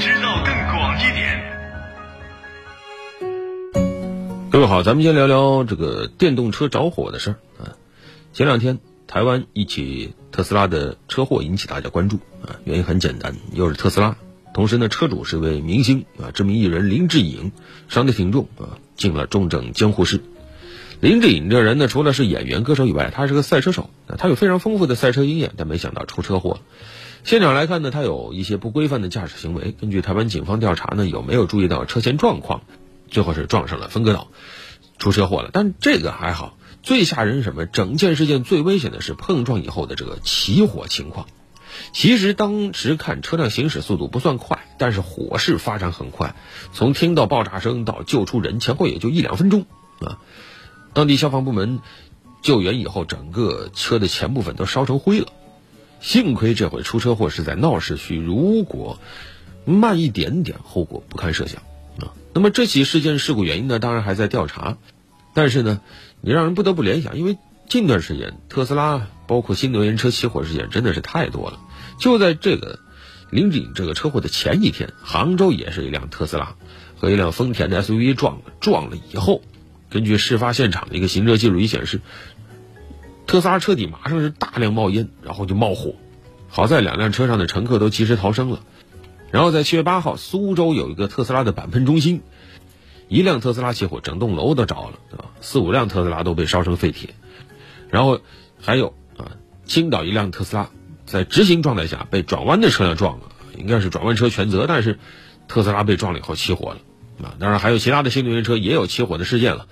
各位好，咱们先聊聊这个电动车着火的事儿啊。前2天，台湾一起特斯拉的车祸引起大家关注啊，原因很简单，又是特斯拉，同时呢，车主是位明星啊，知名艺人林志颖，伤得挺重啊，进了重症监护室。林志颖这人呢，除了是演员、歌手以外，他是个赛车手啊，他有非常丰富的赛车经验，但没想到出车祸了。现场来看呢，他有一些不规范的驾驶行为。根据台湾警方调查呢，有没有注意到车前状况？最后是撞上了分隔岛，出车祸了。但这个还好，最吓人是什么？整件事件最危险的是碰撞以后的这个起火情况。其实当时看车辆行驶速度不算快，但是火势发展很快，从听到爆炸声到救出人，前后也就1-2分钟啊。当地消防部门救援以后，整个车的前部分都烧成灰了。幸亏这回出车祸是在闹市区，如果慢一点点，后果不堪设想。那么这起事件事故原因呢，当然还在调查，但是呢，你让人不得不联想，因为近段时间特斯拉包括新能源车起火事件真的是太多了。就在这个林志颖这个车祸的前一天，杭州也是一辆特斯拉和一辆丰田的 SUV 撞了以后，根据事发现场的一个行车记录仪显示，特斯拉车底马上是大量冒烟，然后就冒火，好在2辆车上的乘客都及时逃生了。然后在7月8号，苏州有一个特斯拉的板喷中心，一辆特斯拉起火，整栋楼都着了，4-5辆特斯拉都被烧成废铁。然后还有青岛一辆特斯拉在直行状态下被转弯的车辆撞了，应该是转弯车全责，但是特斯拉被撞了以后起火了。当然还有其他的新能源车也有起火的事件了。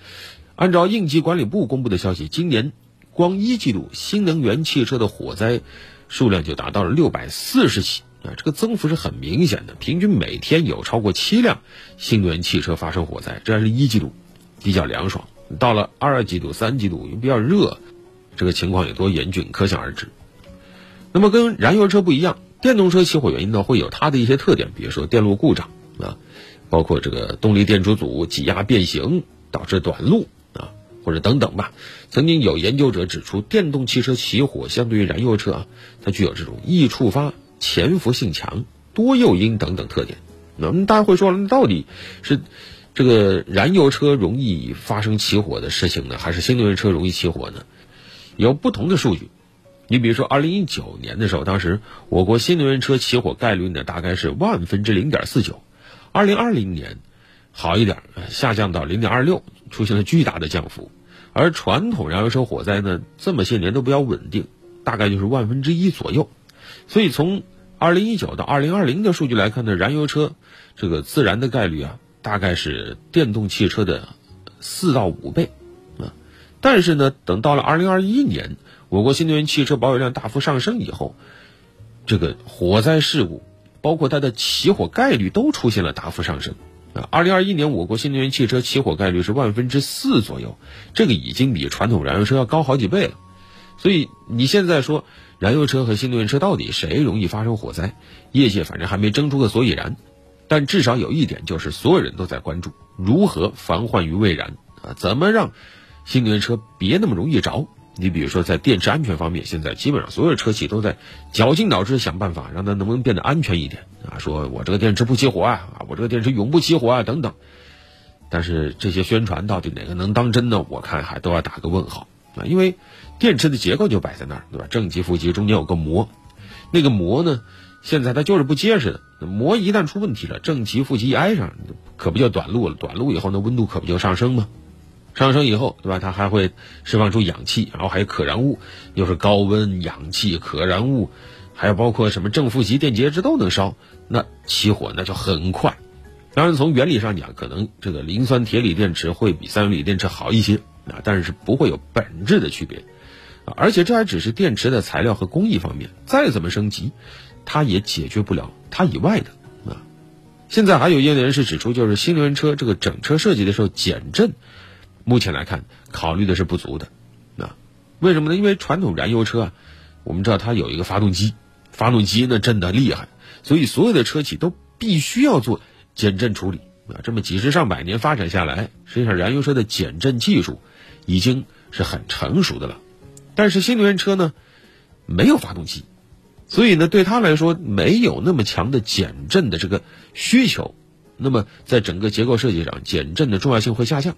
按照应急管理部公布的消息，今年光一季度新能源汽车的火灾数量就达到了640起啊，这个增幅是很明显的，平均每天有超过7辆新能源汽车发生火灾，这还是一季度，比较凉爽。到了二季度、三季度又比较热，这个情况有多严峻，可想而知。那么跟燃油车不一样，电动车起火原因呢会有它的一些特点，比如说电路故障啊，包括这个动力电阻阻、挤压变形导致短路啊，或者等等吧。曾经有研究者指出，电动汽车起火相对于燃油车啊，它具有这种易触发、潜伏性强、多诱因等等特点。那么大家会说，那到底是这个燃油车容易发生起火的事情呢，还是新能源车容易起火呢？有不同的数据。你比如说2019年的时候，当时我国新能源车起火概率呢大概是0.49%，2020年好一点，下降到0.26%，出现了巨大的降幅。而传统燃油车火灾呢，这么些年都比较稳定，大概就是1/1000左右。所以从2019到2020的数据来看呢，燃油车这个自燃的概率啊大概是电动汽车的4到5倍啊。但是呢，等到了2021年我国新能源汽车保有量大幅上升以后，这个火灾事故包括它的起火概率都出现了大幅上升啊。2021年我国新能源汽车起火概率是4%左右，这个已经比传统燃油车要高好几倍了。所以你现在说燃油车和新能源车到底谁容易发生火灾，业界反正还没争出个所以然，但至少有一点就是所有人都在关注如何防患于未然啊，怎么让新能源车别那么容易着。你比如说在电池安全方面，现在基本上所有车企都在绞尽脑汁想办法让它能不能变得安全一点啊，说我这个电池不起火啊，我这个电池永不起火啊等等。但是这些宣传到底哪个能当真呢？我看还都要打个问号啊，因为电池的结构就摆在那儿，对吧？正极负极中间有个膜，那个膜呢现在它就是不结实的，膜一旦出问题了，正极负极一挨上可不就短路了，短路以后呢温度可不就上升吗？上升以后，对吧，它还会释放出氧气，然后还有可燃物，又是高温、氧气、可燃物，还有包括什么正负极电解质都能烧，那起火那就很快。当然从原理上讲，可能这个磷酸铁锂电池会比三元锂电池好一些啊，但是不会有本质的区别啊。而且这还只是电池的材料和工艺方面，再怎么升级它也解决不了它以外的啊。现在还有业内人士指出，就是新能源车这个整车设计的时候减震，目前来看考虑的是不足的啊。为什么呢？因为传统燃油车啊，我们知道它有一个发动机，发动机呢震得厉害，所以所有的车企都必须要做减震处理啊。这么几十上百年发展下来，实际上燃油车的减震技术已经是很成熟的了。但是新能源车呢没有发动机，所以呢对它来说没有那么强的减震的这个需求，那么在整个结构设计上减震的重要性会下降。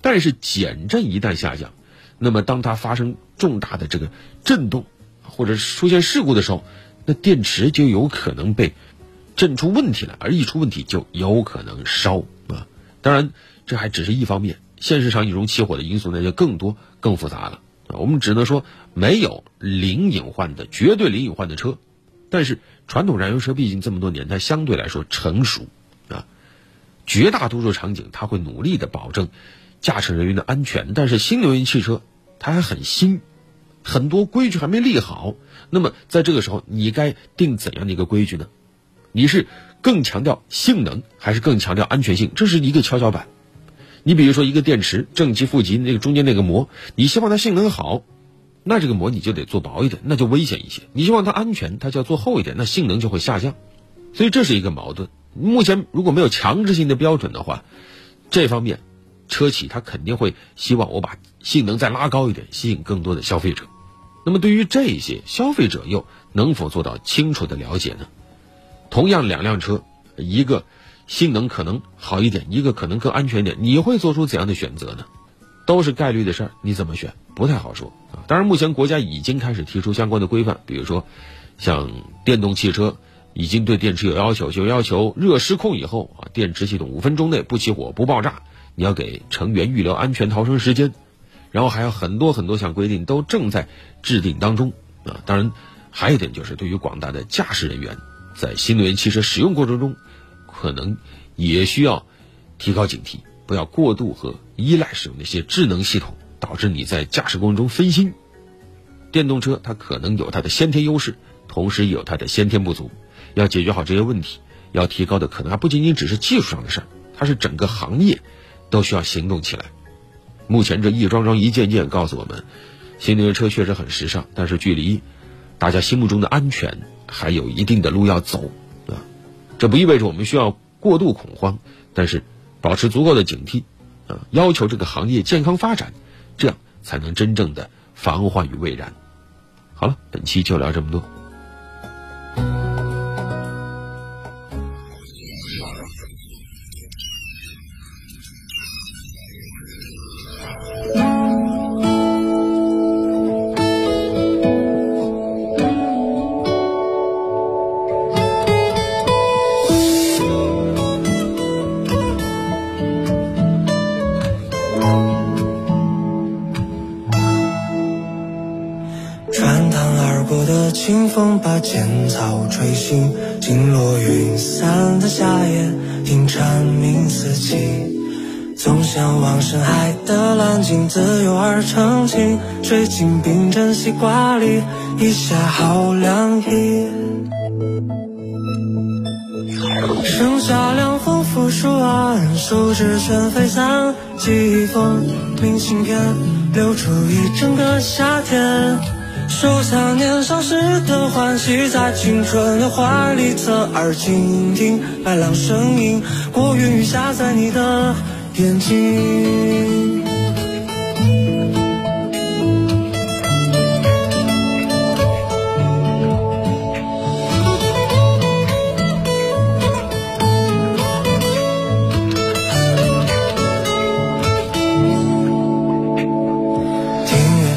但是减震一旦下降，那么当它发生重大的这个震动或者出现事故的时候，那电池就有可能被震出问题来，而一出问题就有可能烧啊。当然这还只是一方面，现实上一种起火的因素那就更多更复杂了啊。我们只能说没有零隐患的绝对零隐患的车，但是传统燃油车毕竟这么多年它相对来说成熟啊，绝大多数场景它会努力的保证驾驶人员的安全。但是新能源汽车它还很新，很多规矩还没立好，那么在这个时候你该定怎样的一个规矩呢？你是更强调性能还是更强调安全性？这是一个跷跷板。你比如说一个电池正极负极那个中间那个膜，你希望它性能好，那这个膜你就得做薄一点，那就危险一些；你希望它安全，它就要做厚一点，那性能就会下降。所以这是一个矛盾。目前如果没有强制性的标准的话，这方面车企它肯定会希望我把性能再拉高一点，吸引更多的消费者。那么对于这些消费者又能否做到清楚的了解呢？同样两辆车，一个性能可能好一点，一个可能更安全一点，你会做出怎样的选择呢？都是概率的事儿，你怎么选不太好说啊。当然目前国家已经开始提出相关的规范，比如说像电动汽车已经对电池有要求，就要求热失控以后啊，电池系统5分钟内不起火不爆炸，你要给成员预留安全逃生时间，然后还有很多很多项规定都正在制定当中啊。当然还有一点就是，对于广大的驾驶人员在新能源汽车使用过程中可能也需要提高警惕，不要过度和依赖使用那些智能系统，导致你在驾驶过程中分心电动车它可能有它的先天优势，同时也有它的先天不足。要解决好这些问题，要提高的可能还不仅仅只是技术上的事儿，它是整个行业都需要行动起来。目前这一桩桩一件件告诉我们，新能源车确实很时尚，但是距离大家心目中的安全还有一定的路要走啊。这不意味着我们需要过度恐慌，但是保持足够的警惕啊，要求这个行业健康发展，这样才能真正的防患于未然。好了，本期就聊这么多。清风把浅草吹醒，经落云散的夏夜，听蝉鸣四起。总向往深海的蓝鲸，自由而澄清，水晶冰镇西瓜里，一下好凉意。盛夏凉风拂树岸，手指全飞散，记忆风明信片，留住一整个夏天。收藏年少时的欢喜，在青春的怀里侧耳倾听白浪声音，过云雨下在你的眼睛。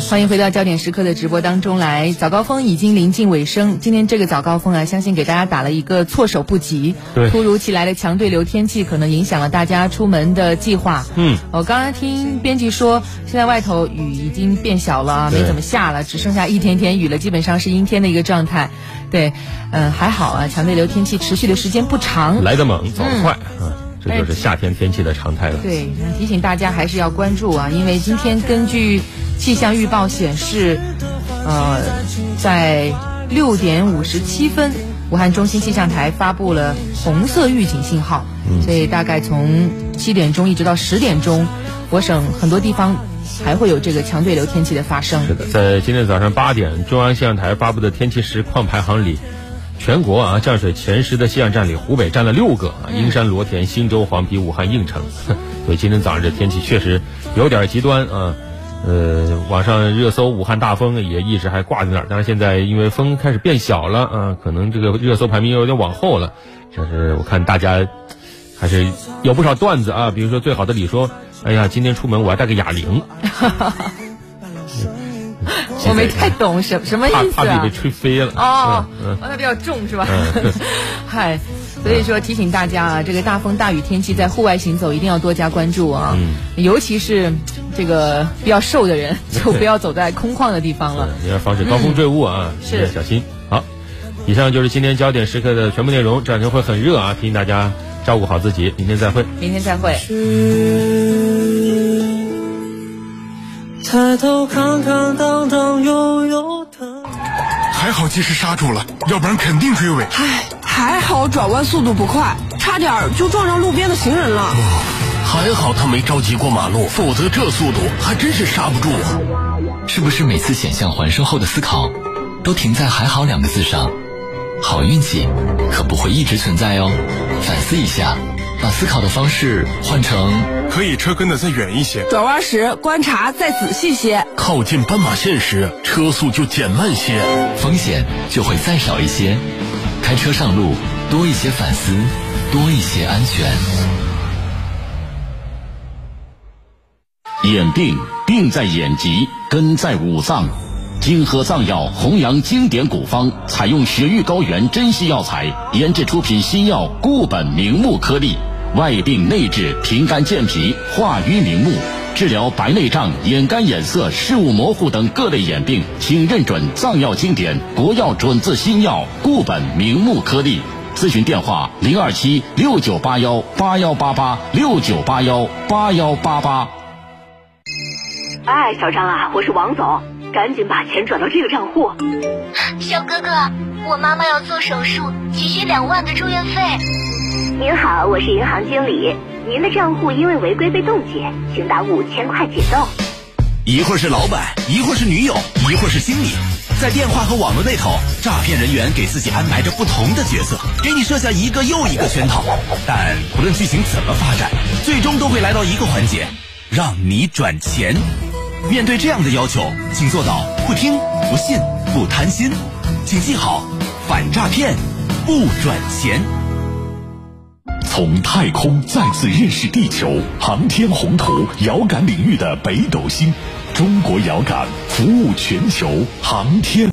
欢迎回到焦点时刻的直播当中来，早高峰已经临近尾声。今天这个早高峰啊，相信给大家打了一个措手不及。对，突如其来的强对流天气可能影响了大家出门的计划。我刚刚听编辑说，现在外头雨已经变小了，没怎么下了，只剩下一点点雨了，基本上是阴天的一个状态。对，还好啊，强对流天气持续的时间不长，来得猛，走得快。这就是夏天天气的常态了。对，提醒大家还是要关注啊，因为今天根据气象预报显示，在6:57，武汉中心气象台发布了红色预警信号，所以大概从7点钟一直到10点钟，我省很多地方还会有这个强对流天气的发生。是的，在今天早上8点，中央气象台发布的天气实况排行里，全国啊降水前10的气象站里，湖北占了6个啊，英山、罗田、忻州、黄陂、武汉、应城。所以今天早上这天气确实有点极端啊。网上热搜武汉大风也一直还挂在那儿，但是现在因为风开始变小了啊，可能这个热搜排名有点往后了。但是我看大家还是有不少段子啊，比如说最好的你说，哎呀，今天出门我还带个哑铃。我没太懂什么意思啊？怕你被吹飞了哦，它比较重是吧？嗨，所以说提醒大家啊，这个大风大雨天气在户外行走一定要多加关注啊，尤其是这个比较瘦的人就不要走在空旷的地方了，要防止高空坠物啊，是小心。好，以上就是今天焦点时刻的全部内容。这两天会很热啊，提醒大家照顾好自己。明天再会，明天再会。抬头看看荡荡悠悠的，还好及时刹住了，要不然肯定追尾。唉，还好转弯速度不快，差点就撞上路边的行人了。还好他没着急过马路，否则这速度还真是刹不住。是不是每次险象环生后的思考都停在还好2个字上？好运气可不会一直存在哦，反思一下，把思考的方式换成可以车跟得再远一些，转弯时观察再仔细些，靠近斑马线时车速就减慢些，风险就会再少一些。开车上路，多一些反思，多一些安全。眼病，病在眼疾，根在五脏。金和藏药弘扬经典古方，采用雪域高原珍稀药材研制出品新药固本明目颗粒，外病内治，平肝健脾，化瘀明目，治疗白内障、眼干眼涩、视物模糊等各类眼病。请认准藏药经典国药准字新药固本明目颗粒。咨询电话0276981818869818188。哎，小张啊，我是王总。赶紧把钱转到这个账户。小哥哥，我妈妈要做手术，急需2万的住院费。您好，我是银行经理，您的账户因为违规被冻结，请打5000块解冻。一会儿是老板，一会儿是女友，一会儿是经理，在电话和网络那头，诈骗人员给自己安排着不同的角色，给你设下一个又一个圈套。但不论剧情怎么发展，最终都会来到一个环节，让你转钱。面对这样的要求，请做到不听、不信、不贪心。请记好，反诈骗，不转钱。从太空再次认识地球，航天宏图，遥感领域的北斗星，中国遥感服务全球航天。